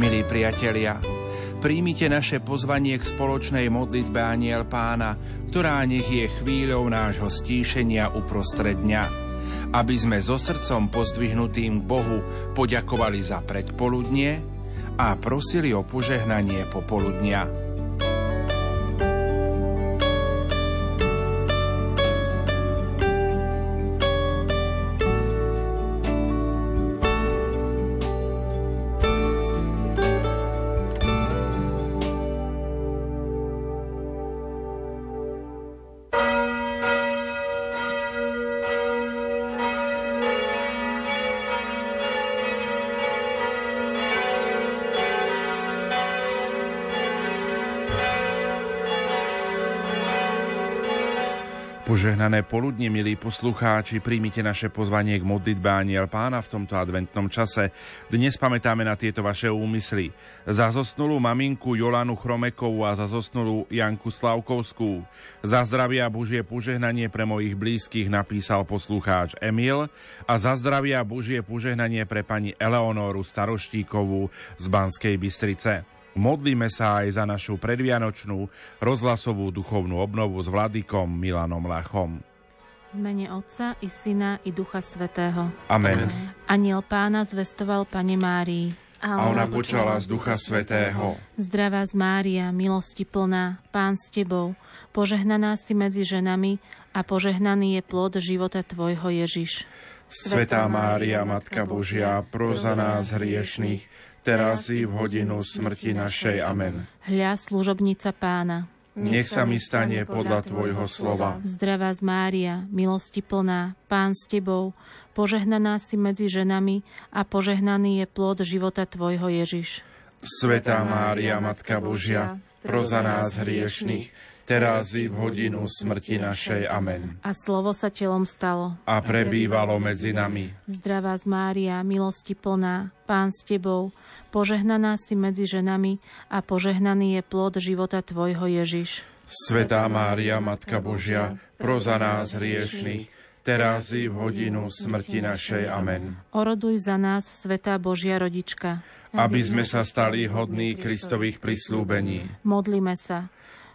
Milí priatelia, príjmite naše pozvanie k spoločnej modlitbe Anjel Pána, ktorá nech je chvíľou nášho stíšenia uprostred dňa, aby sme so srdcom pozdvihnutým k Bohu poďakovali za predpoludnie a prosili o požehnanie popoludnia. Požehnané poludnie, milí poslucháči, príjmite naše pozvanie k modlitbe Anjel Pána v tomto adventnom čase. Dnes pamätáme na tieto vaše úmysly. Za zosnulú maminku Jolanu Chromekovú a za zosnulú Janku Slavkovskú. Za zdravia Božie požehnanie pre mojich blízkych napísal poslucháč Emil a za zdravia Božie požehnanie pre pani Eleonoru Staroštíkovú z Banskej Bystrice. Modlíme sa aj za našu predvianočnú rozhlasovú duchovnú obnovu s vladykom Milanom Lachom. V mene Otca i Syna i Ducha Svätého. Amen. Anjel Pána zvestoval Pane Márii. A ona počala z Ducha Svätého. Zdravá z Mária, milosti plná, Pán s tebou, požehnaná si medzi ženami a požehnaný je plod života tvojho Ježiš. Svätá Mária, Matka Božia, pros za nás hriešnych, teraz i v hodinu smrti našej. Amen. Hľa, služobnica Pána. Nech sa mi stane podľa tvojho slova. Zdravá z Mária, milosti plná, Pán s tebou, požehnaná si medzi ženami a požehnaný je plod života tvojho Ježiš. Svätá Mária, Matka Božia, pros za nás hriešnych, teraz i v hodinu smrti našej. Amen. A slovo sa telom stalo a prebývalo medzi nami. Zdravá z Mária, milosti plná, Pán s tebou, požehnaná si medzi ženami a požehnaný je plod života tvojho Ježiš. Svätá Mária, Matka Božia, pros za nás hriešnych, teraz i v hodinu smrti našej. Amen. Oroduj za nás, Svätá Božia Rodička, aby sme sa stali hodní Kristových prisľúbení. Modlíme sa.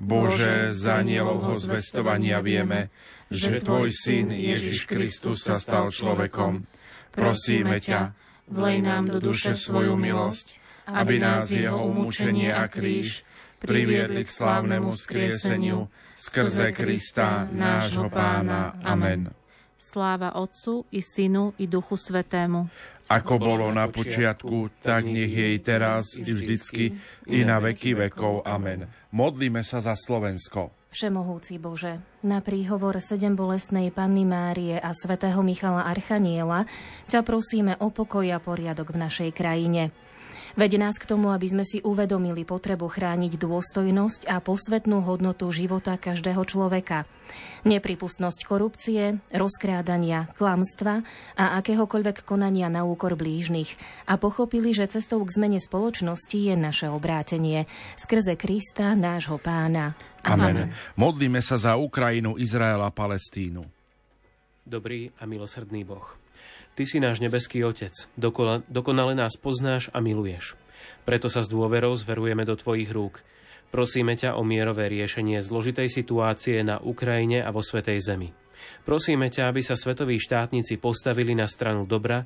Bože, z anjelovho zvestovania vieme, že tvoj Syn Ježiš Kristus sa stal človekom. Prosíme ťa, vlej nám do duše svoju milosť, aby nás jeho umúčenie a kríž priviedli k slávnemu skrieseniu skrze Krista, nášho Pána. Amen. Sláva Otcu i Synu i Duchu Svätému. Ako bolo na počiatku, tak nech jej teraz i vždycky i na veky vekov. Amen. Modlíme sa za Slovensko. Všemohúci Bože, na príhovor sedembolestnej Panny Márie a svätého Michala Archaniela ťa prosíme o pokoj a poriadok v našej krajine. Veď nás k tomu, aby sme si uvedomili potrebu chrániť dôstojnosť a posvetnú hodnotu života každého človeka. Nepripustnosť korupcie, rozkrádania, klamstva a akéhokoľvek konania na úkor blížnych a pochopili, že cestou k zmene spoločnosti je naše obrátenie skrze Krista, nášho Pána. Amen. Amen. Modlíme sa za Ukrajinu, Izrael a Palestínu. Dobrý a milosrdný Boh. Ty si náš nebeský Otec, dokonale nás poznáš a miluješ. Preto sa s dôverou zverujeme do tvojich rúk. Prosíme ťa o mierové riešenie zložitej situácie na Ukrajine a vo Svätej Zemi. Prosíme ťa, aby sa svetoví štátnici postavili na stranu dobra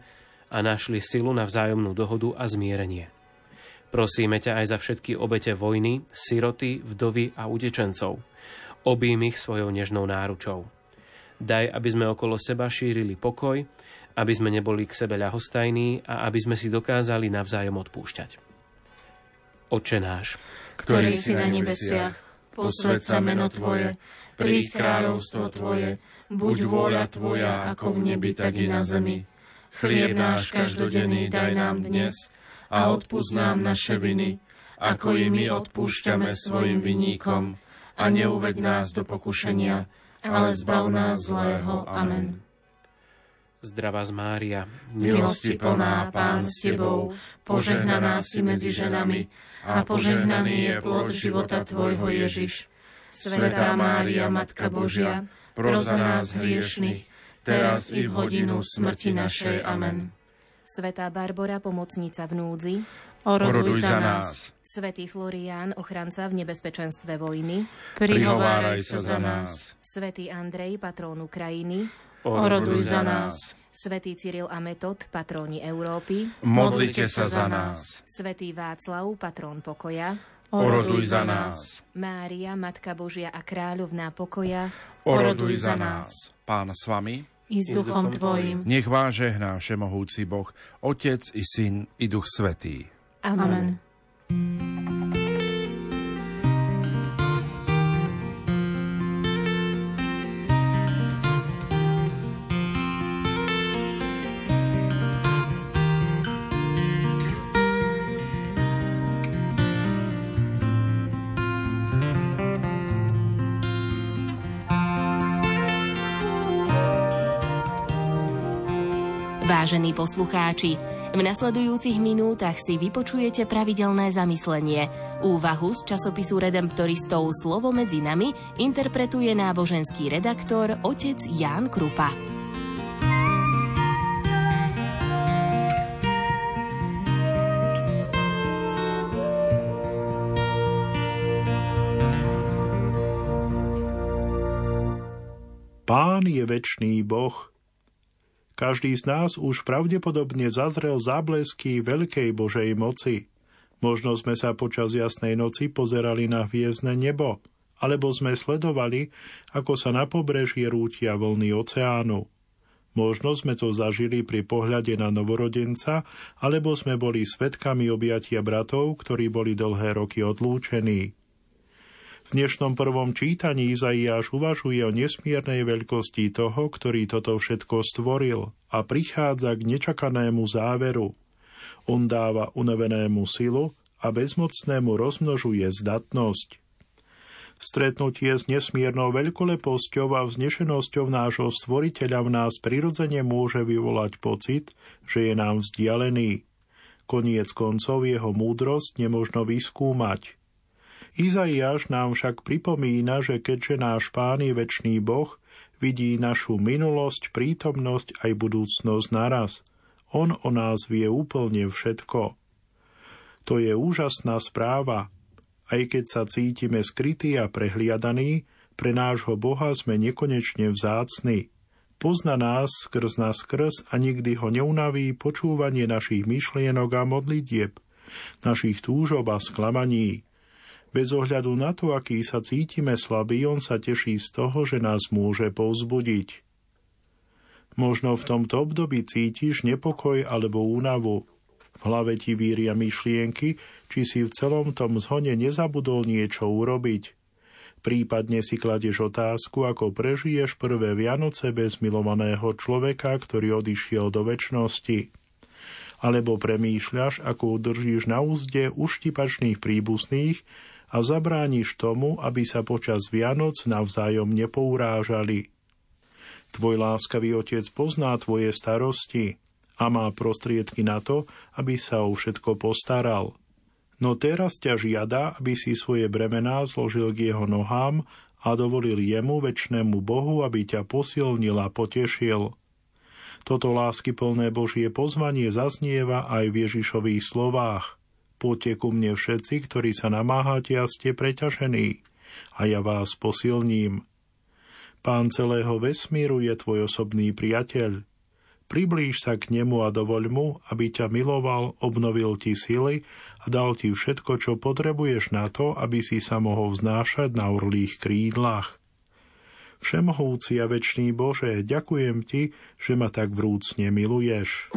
a našli silu na vzájomnú dohodu a zmierenie. Prosíme ťa aj za všetky obete vojny, siroty, vdovy a utečencov. Objím ich svojou nežnou náručou. Daj, aby sme okolo seba šírili pokoj, aby sme neboli k sebe ľahostajní a aby sme si dokázali navzájom odpúšťať. Otče náš, ktorý si na nebesiach, posväť sa meno tvoje, príď kráľovstvo tvoje, buď vôľa tvoja ako v nebi, tak i na zemi. Chlieb náš každodenný daj nám dnes a odpusť nám naše viny, ako i my odpúšťame svojim viníkom. A neuveď nás do pokušenia, ale zbav nás zlého. Amen. Zdravá z Mária, milosti plná, Pán s tebou, požehnaná si medzi ženami a požehnaný je plod života tvojho Ježiš. Svätá Mária, Matka Božia, pros za nás hriešnych, teraz i v hodinu smrti našej. Amen. Svätá Barbora, pomocnica v núdzi, oroduj za nás. Svätý Florián, ochranca v nebezpečenstve vojny, prihováraj sa za nás. Svätý Andrej, patrón Ukrajiny, oroduj za nás. Svätý Cyril a Metod, patróni Európy, modlite sa za nás. Svätý Václav, patrón pokoja, oroduj za nás. Mária, Matka Božia a kráľovná pokoja, oroduj za nás. Pán s vami i s duchom tvojim. Nech vás žehná všemohúci Boh, Otec i Syn i Duch Svätý. Amen. Vážení poslucháči, v nasledujúcich minútach si vypočujete pravidelné zamyslenie. Úvahu z časopisu Redemptoristov Slovo medzi nami interpretuje náboženský redaktor otec Ján Krupa. Pán je večný Boh. Každý z nás už pravdepodobne zazrel záblesky veľkej Božej moci. Možno sme sa počas jasnej noci pozerali na hviezdne nebo, alebo sme sledovali, ako sa na pobrežie rútia vlny oceánu. Možno sme to zažili pri pohľade na novorodenca, alebo sme boli svedkami objatia bratov, ktorí boli dlhé roky odlúčení. V dnešnom prvom čítaní Izaiáš uvažuje o nesmiernej veľkosti toho, ktorý toto všetko stvoril, a prichádza k nečakanému záveru. On dáva unavenému silu a bezmocnému rozmnožuje zdatnosť. Stretnutie s nesmiernou veľkoleposťou a vznešenosťou nášho stvoriteľa v nás prirodzene môže vyvolať pocit, že je nám vzdialený. Koniec koncov jeho múdrosť nemožno vyskúmať. Izaiáš nám však pripomína, že keďže náš Pán je večný Boh, vidí našu minulosť, prítomnosť aj budúcnosť naraz. On o nás vie úplne všetko. To je úžasná správa. Aj keď sa cítime skrytí a prehliadaní, pre nášho Boha sme nekonečne vzácni. Pozná nás skrz na skrz a nikdy ho neunaví počúvanie našich myšlienok a modlitieb, našich túžob a sklamaní. Bez ohľadu na to, aký sa cítime slabý, on sa teší z toho, že nás môže povzbudiť. Možno v tomto období cítiš nepokoj alebo únavu. V hlave ti víria myšlienky, či si v celom tom zhone nezabudol niečo urobiť. Prípadne si kladeš otázku, ako prežiješ prvé Vianoce bez milovaného človeka, ktorý odišiel do večnosti. Alebo premýšľaš, ako udržíš na úzde uštipačných príbuzných a zabrániš tomu, aby sa počas Vianoc navzájom nepourážali. Tvoj láskavý otec pozná tvoje starosti a má prostriedky na to, aby sa o všetko postaral. No teraz ťa žiada, aby si svoje bremená zložil k jeho nohám a dovolil jemu, večnému Bohu, aby ťa posilnil a potešil. Toto láskyplné Božie pozvanie zaznieva aj v Ježišových slovách. Poďte ku mne všetci, ktorí sa namáhate a ste preťažení, a ja vás posilním. Pán celého vesmíru je tvoj osobný priateľ. Priblíž sa k nemu a dovoľ mu, aby ťa miloval, obnovil ti sily a dal ti všetko, čo potrebuješ na to, aby si sa mohol vznášať na orlých krídlach. Všemohúci a večný Bože, ďakujem ti, že ma tak vrúcne miluješ.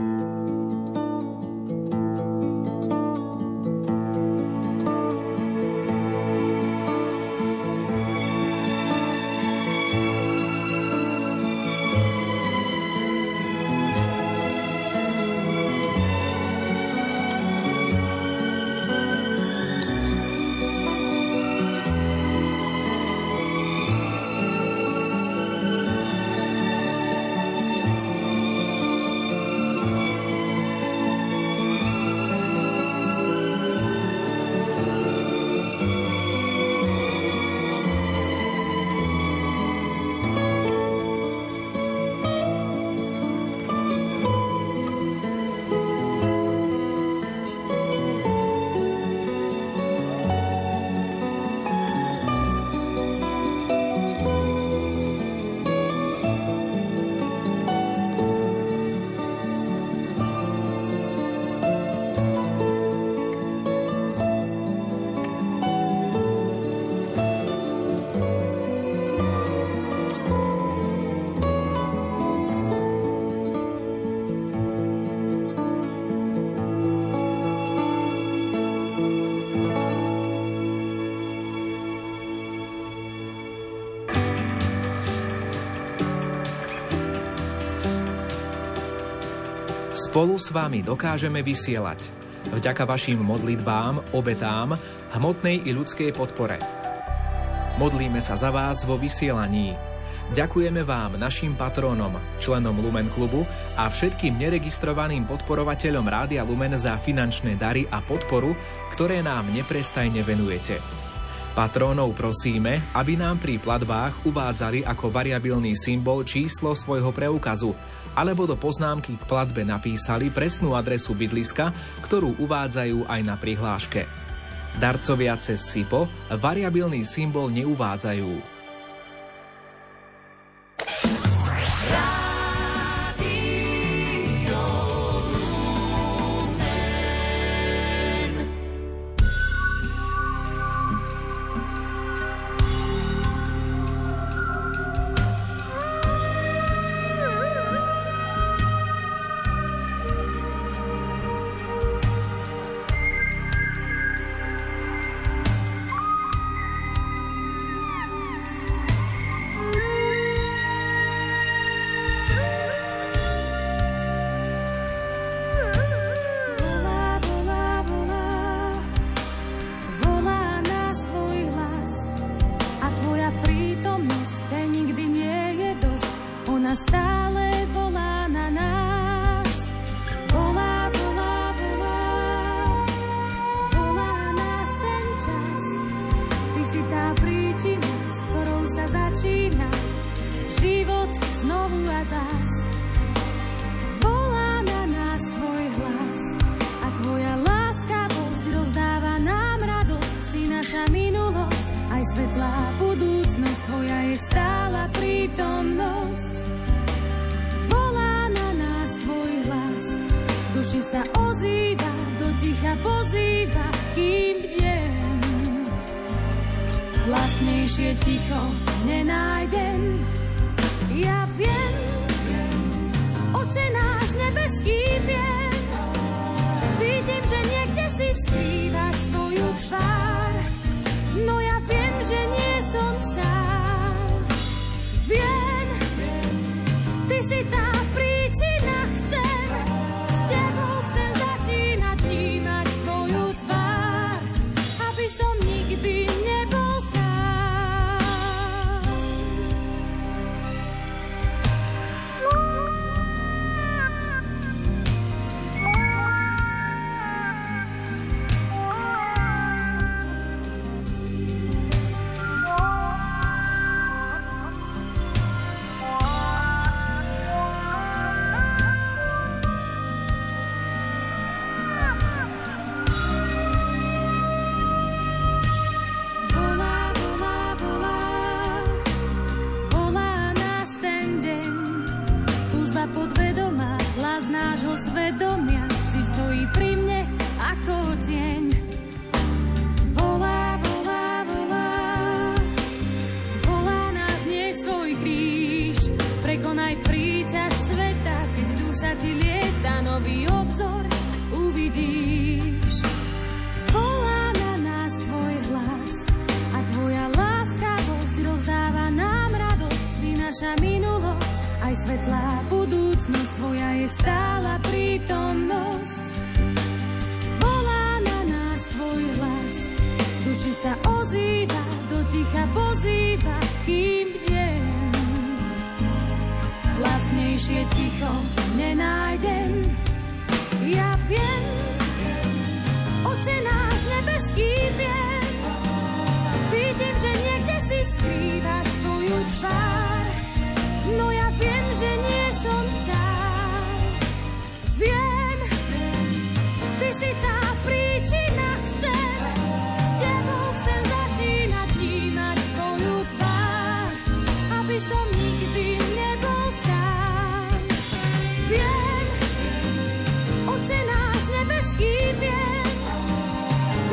Spolu s vami dokážeme vysielať. Vďaka vašim modlitbám, obetám, hmotnej i ľudskej podpore. Modlíme sa za vás vo vysielaní. Ďakujeme vám, našim patrónom, členom Lumen klubu a všetkým neregistrovaným podporovateľom Rádia Lumen za finančné dary a podporu, ktoré nám neprestajne venujete. Patrónov prosíme, aby nám pri platbách uvádzali ako variabilný symbol číslo svojho preukazu alebo do poznámky k platbe napísali presnú adresu bydliska, ktorú uvádzajú aj na prihláške. Darcovia cez SIPO variabilný symbol neuvádzajú.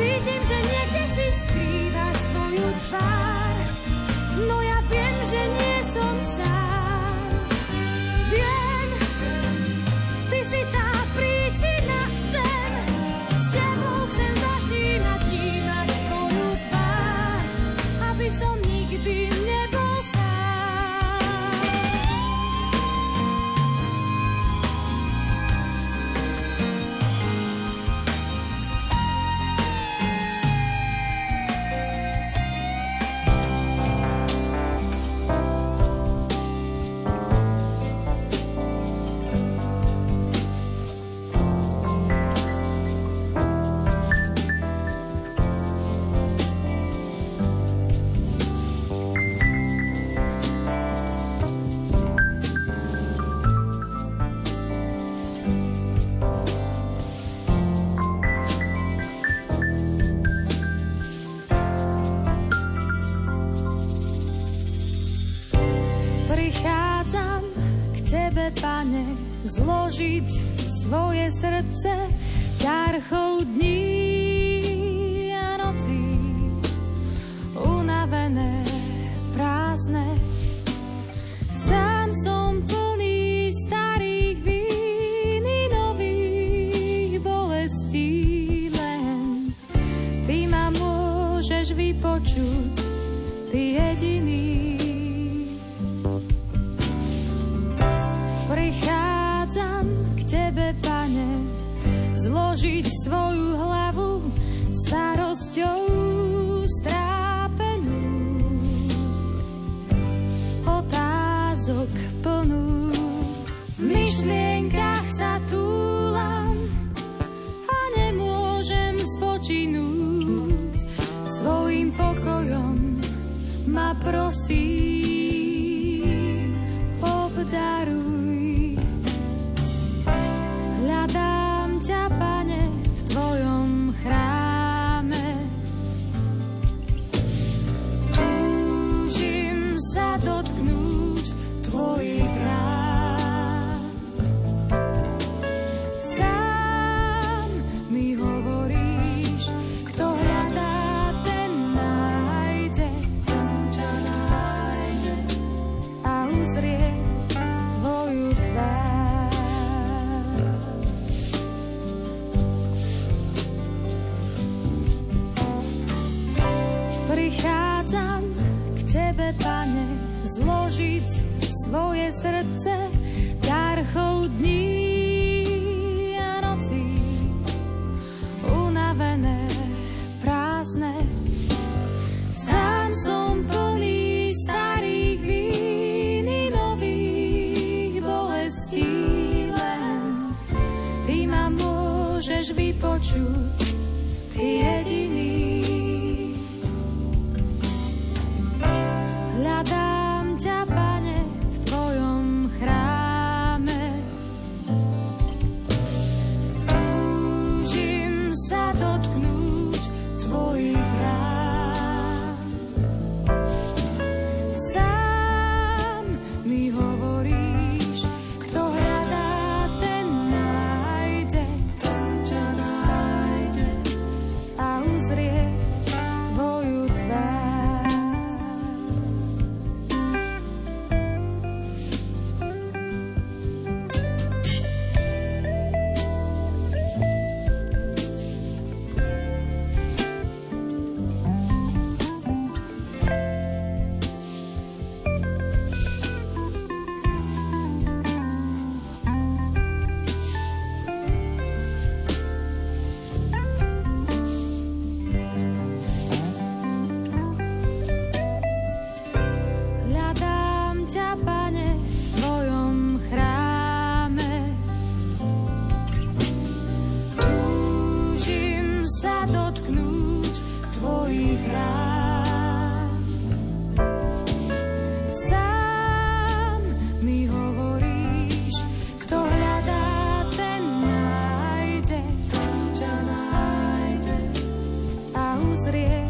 Cítim, že niekde si zložiť svoje srdce ťarchou dní a nocí, unavené, prázdne. Sám som plný starých vín i nových bolestí, len ty ma môžeš vypočuť, ty jediný. Prichádzam k tebe, Pane, zložiť svoju hlavu starosťou strápenú, otázok plnú. V myšlienkach sa túlam a nemôžem spočinúť, svojim pokojom ma prosím obdaruj. Pane, zložiť svoje srdce ťarchou dní a nocí, unavené, prázdne. Sám som plný starých vín i nových bolestí, len ty ma môžeš vypočuť, ty jediný. Hľadám ťa, Pane, v tvojom chráme. Túžim sa dotknúť tvojich rán. Sám mi hovoríš, kto hľadá, ten nájde. Ten ťa nájde a uzrie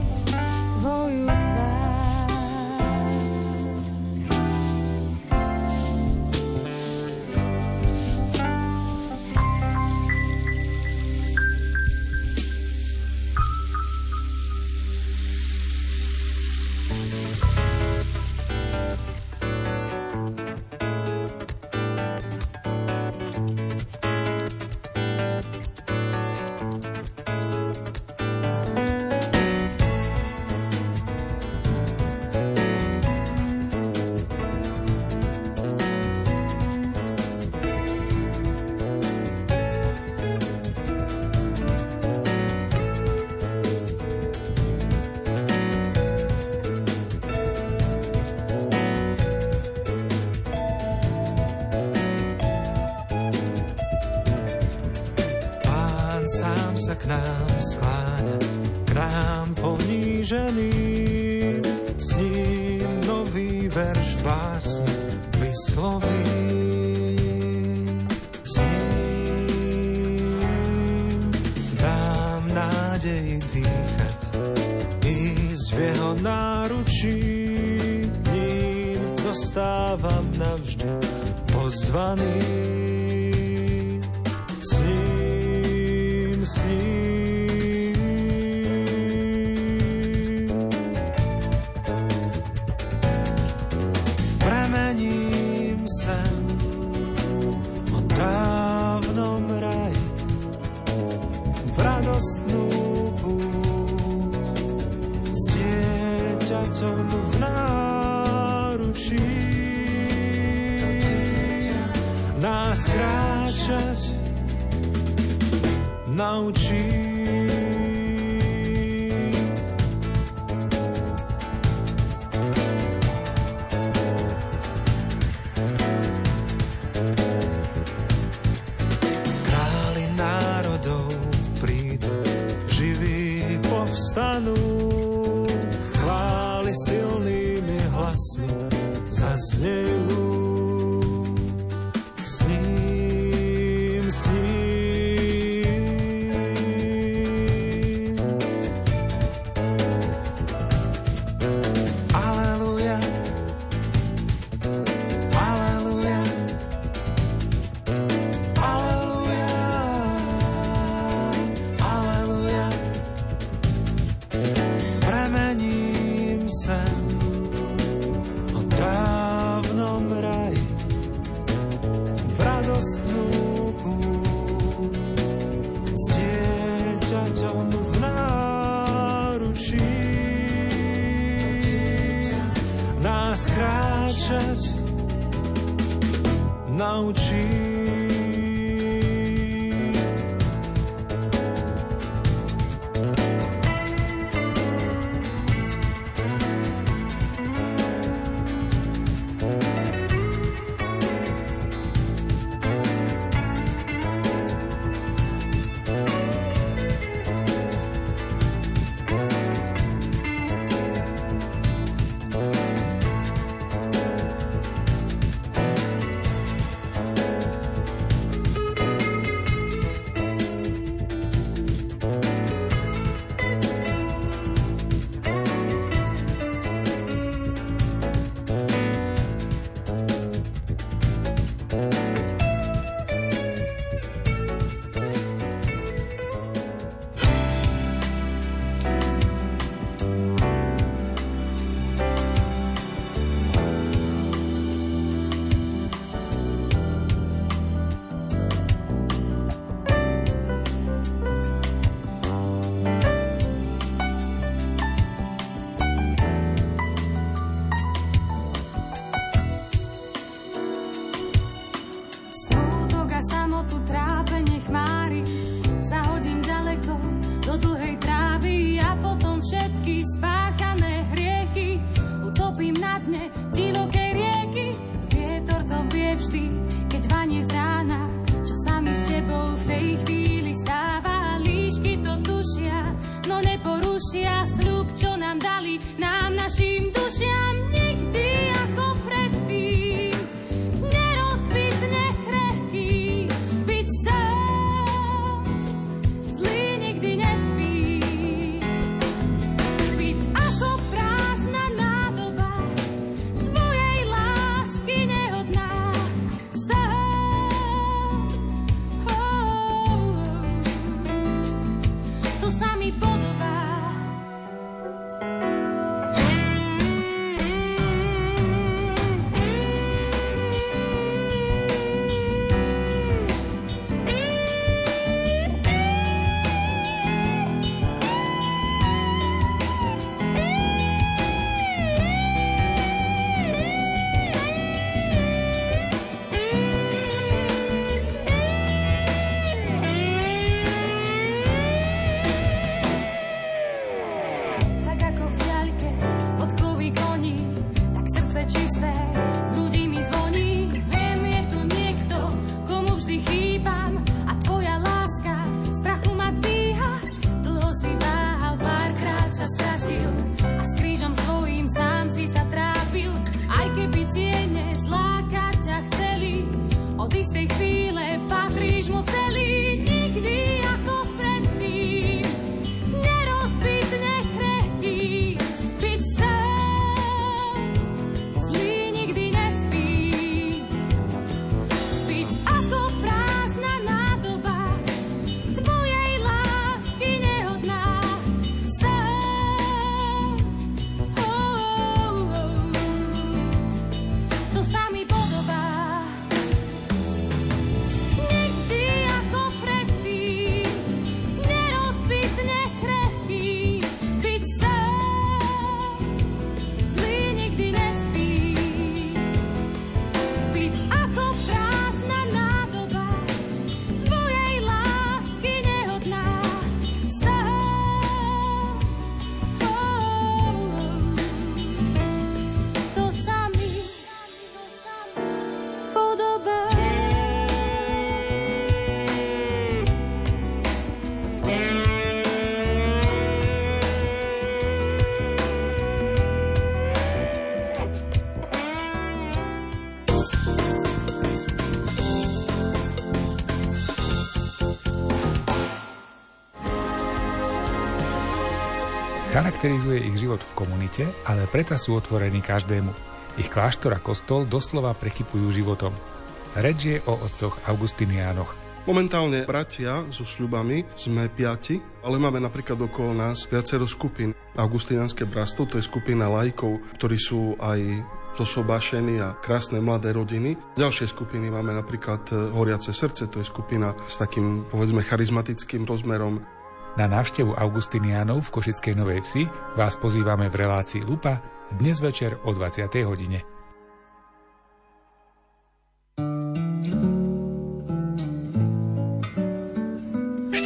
tvoju tvár. Zostávam navždy po pozvaný. S ním premením sen o dávnom raji v radostnú púť s dieťaťom v náručí. Nás kráčať naučí. Králi národov prídu, živí povstanú, chvály silnými hlasmi zaznejú. Charakterizuje ich život v komunite, ale preto sú otvorení každému. Ich kláštor a kostol doslova prekypujú životom. Reč je o otcoch Augustiniánoch. Momentálne bratia so sľubami sme piati, ale máme napríklad okolo nás viacero skupín. Augustinianské bratstvo, to je skupina laikov, ktorí sú aj zosobášení a krásne mladé rodiny. Ďalšie skupiny máme napríklad Horiace srdce, to je skupina s takým, povedzme, charizmatickým rozmerom. Na návštevu Augustinianov v Košickej Novej Vsi vás pozývame v relácii Lupa dnes večer o 20. hodine.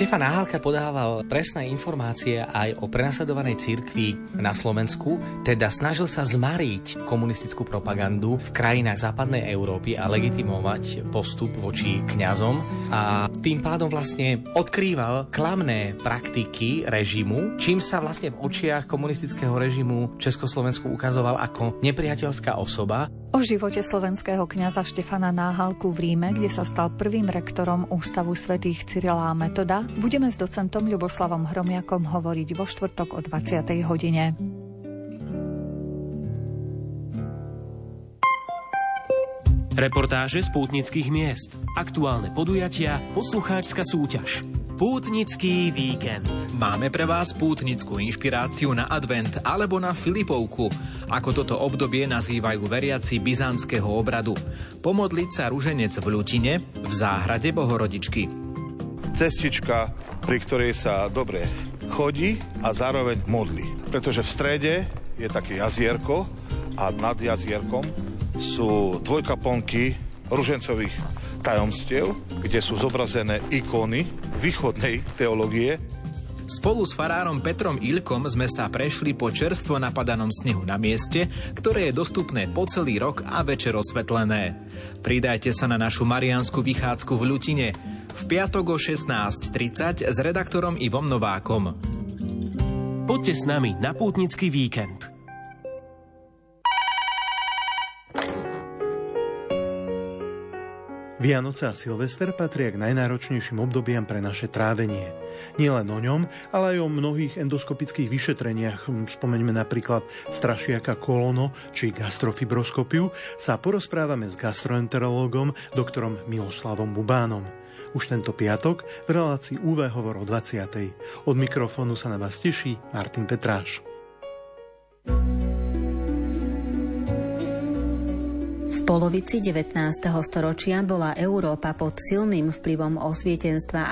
Štefan Nahalka podával presné informácie aj o prenasledovanej cirkvi na Slovensku, teda snažil sa zmariť komunistickú propagandu v krajinách západnej Európy a legitimovať postup voči kňazom a tým pádom vlastne odkrýval klamné praktiky režimu, čím sa vlastne v očiach komunistického režimu Československu ukazoval ako nepriateľská osoba. O živote slovenského kňaza Štefana Nahalku v Ríme, kde sa stal prvým rektorom Ústavu svätých Cyrila a Metoda, budeme s docentom Ľuboslavom Hromjakom hovoriť vo štvrtok o 20. hodine. Reportáže z pútnických miest, aktuálne podujatia, poslucháčska súťaž. Pútnický víkend. Máme pre vás pútnickú inšpiráciu na advent alebo na Filipovku, ako toto obdobie nazývajú veriaci byzantského obradu. Pomodliť sa ruženec v Ľutine, v záhrade Bohorodičky. Cestička, pri ktorej sa dobre chodí a zároveň modlí. Pretože v strede je také jazierko a nad jazierkom sú dvojkaplnky ružencových tajomstiev, kde sú zobrazené ikony východnej teológie. Spolu s farárom Petrom Ilkom sme sa prešli po čerstvo napadanom snehu na mieste, ktoré je dostupné po celý rok a večer osvetlené. Pridajte sa na našu mariánsku vychádzku v Ľutine v piatok o 16.30 s redaktorom Ivom Novákom. Poďte s nami na pútnický víkend. Vianoce a Silvester patria k najnáročnejším obdobiam pre naše trávenie. Nielen o ňom, ale aj o mnohých endoskopických vyšetreniach, spomeňme napríklad strašiaka kolono či gastrofibroskopiu, sa porozprávame s gastroenterológom doktorom Miloslavom Bubánom. Už tento piatok v relácii UV hovor o 20. Od mikrofónu sa na vás teší Martin Petrás. V polovici 19. storočia bola Európa pod silným vplyvom osvietenstva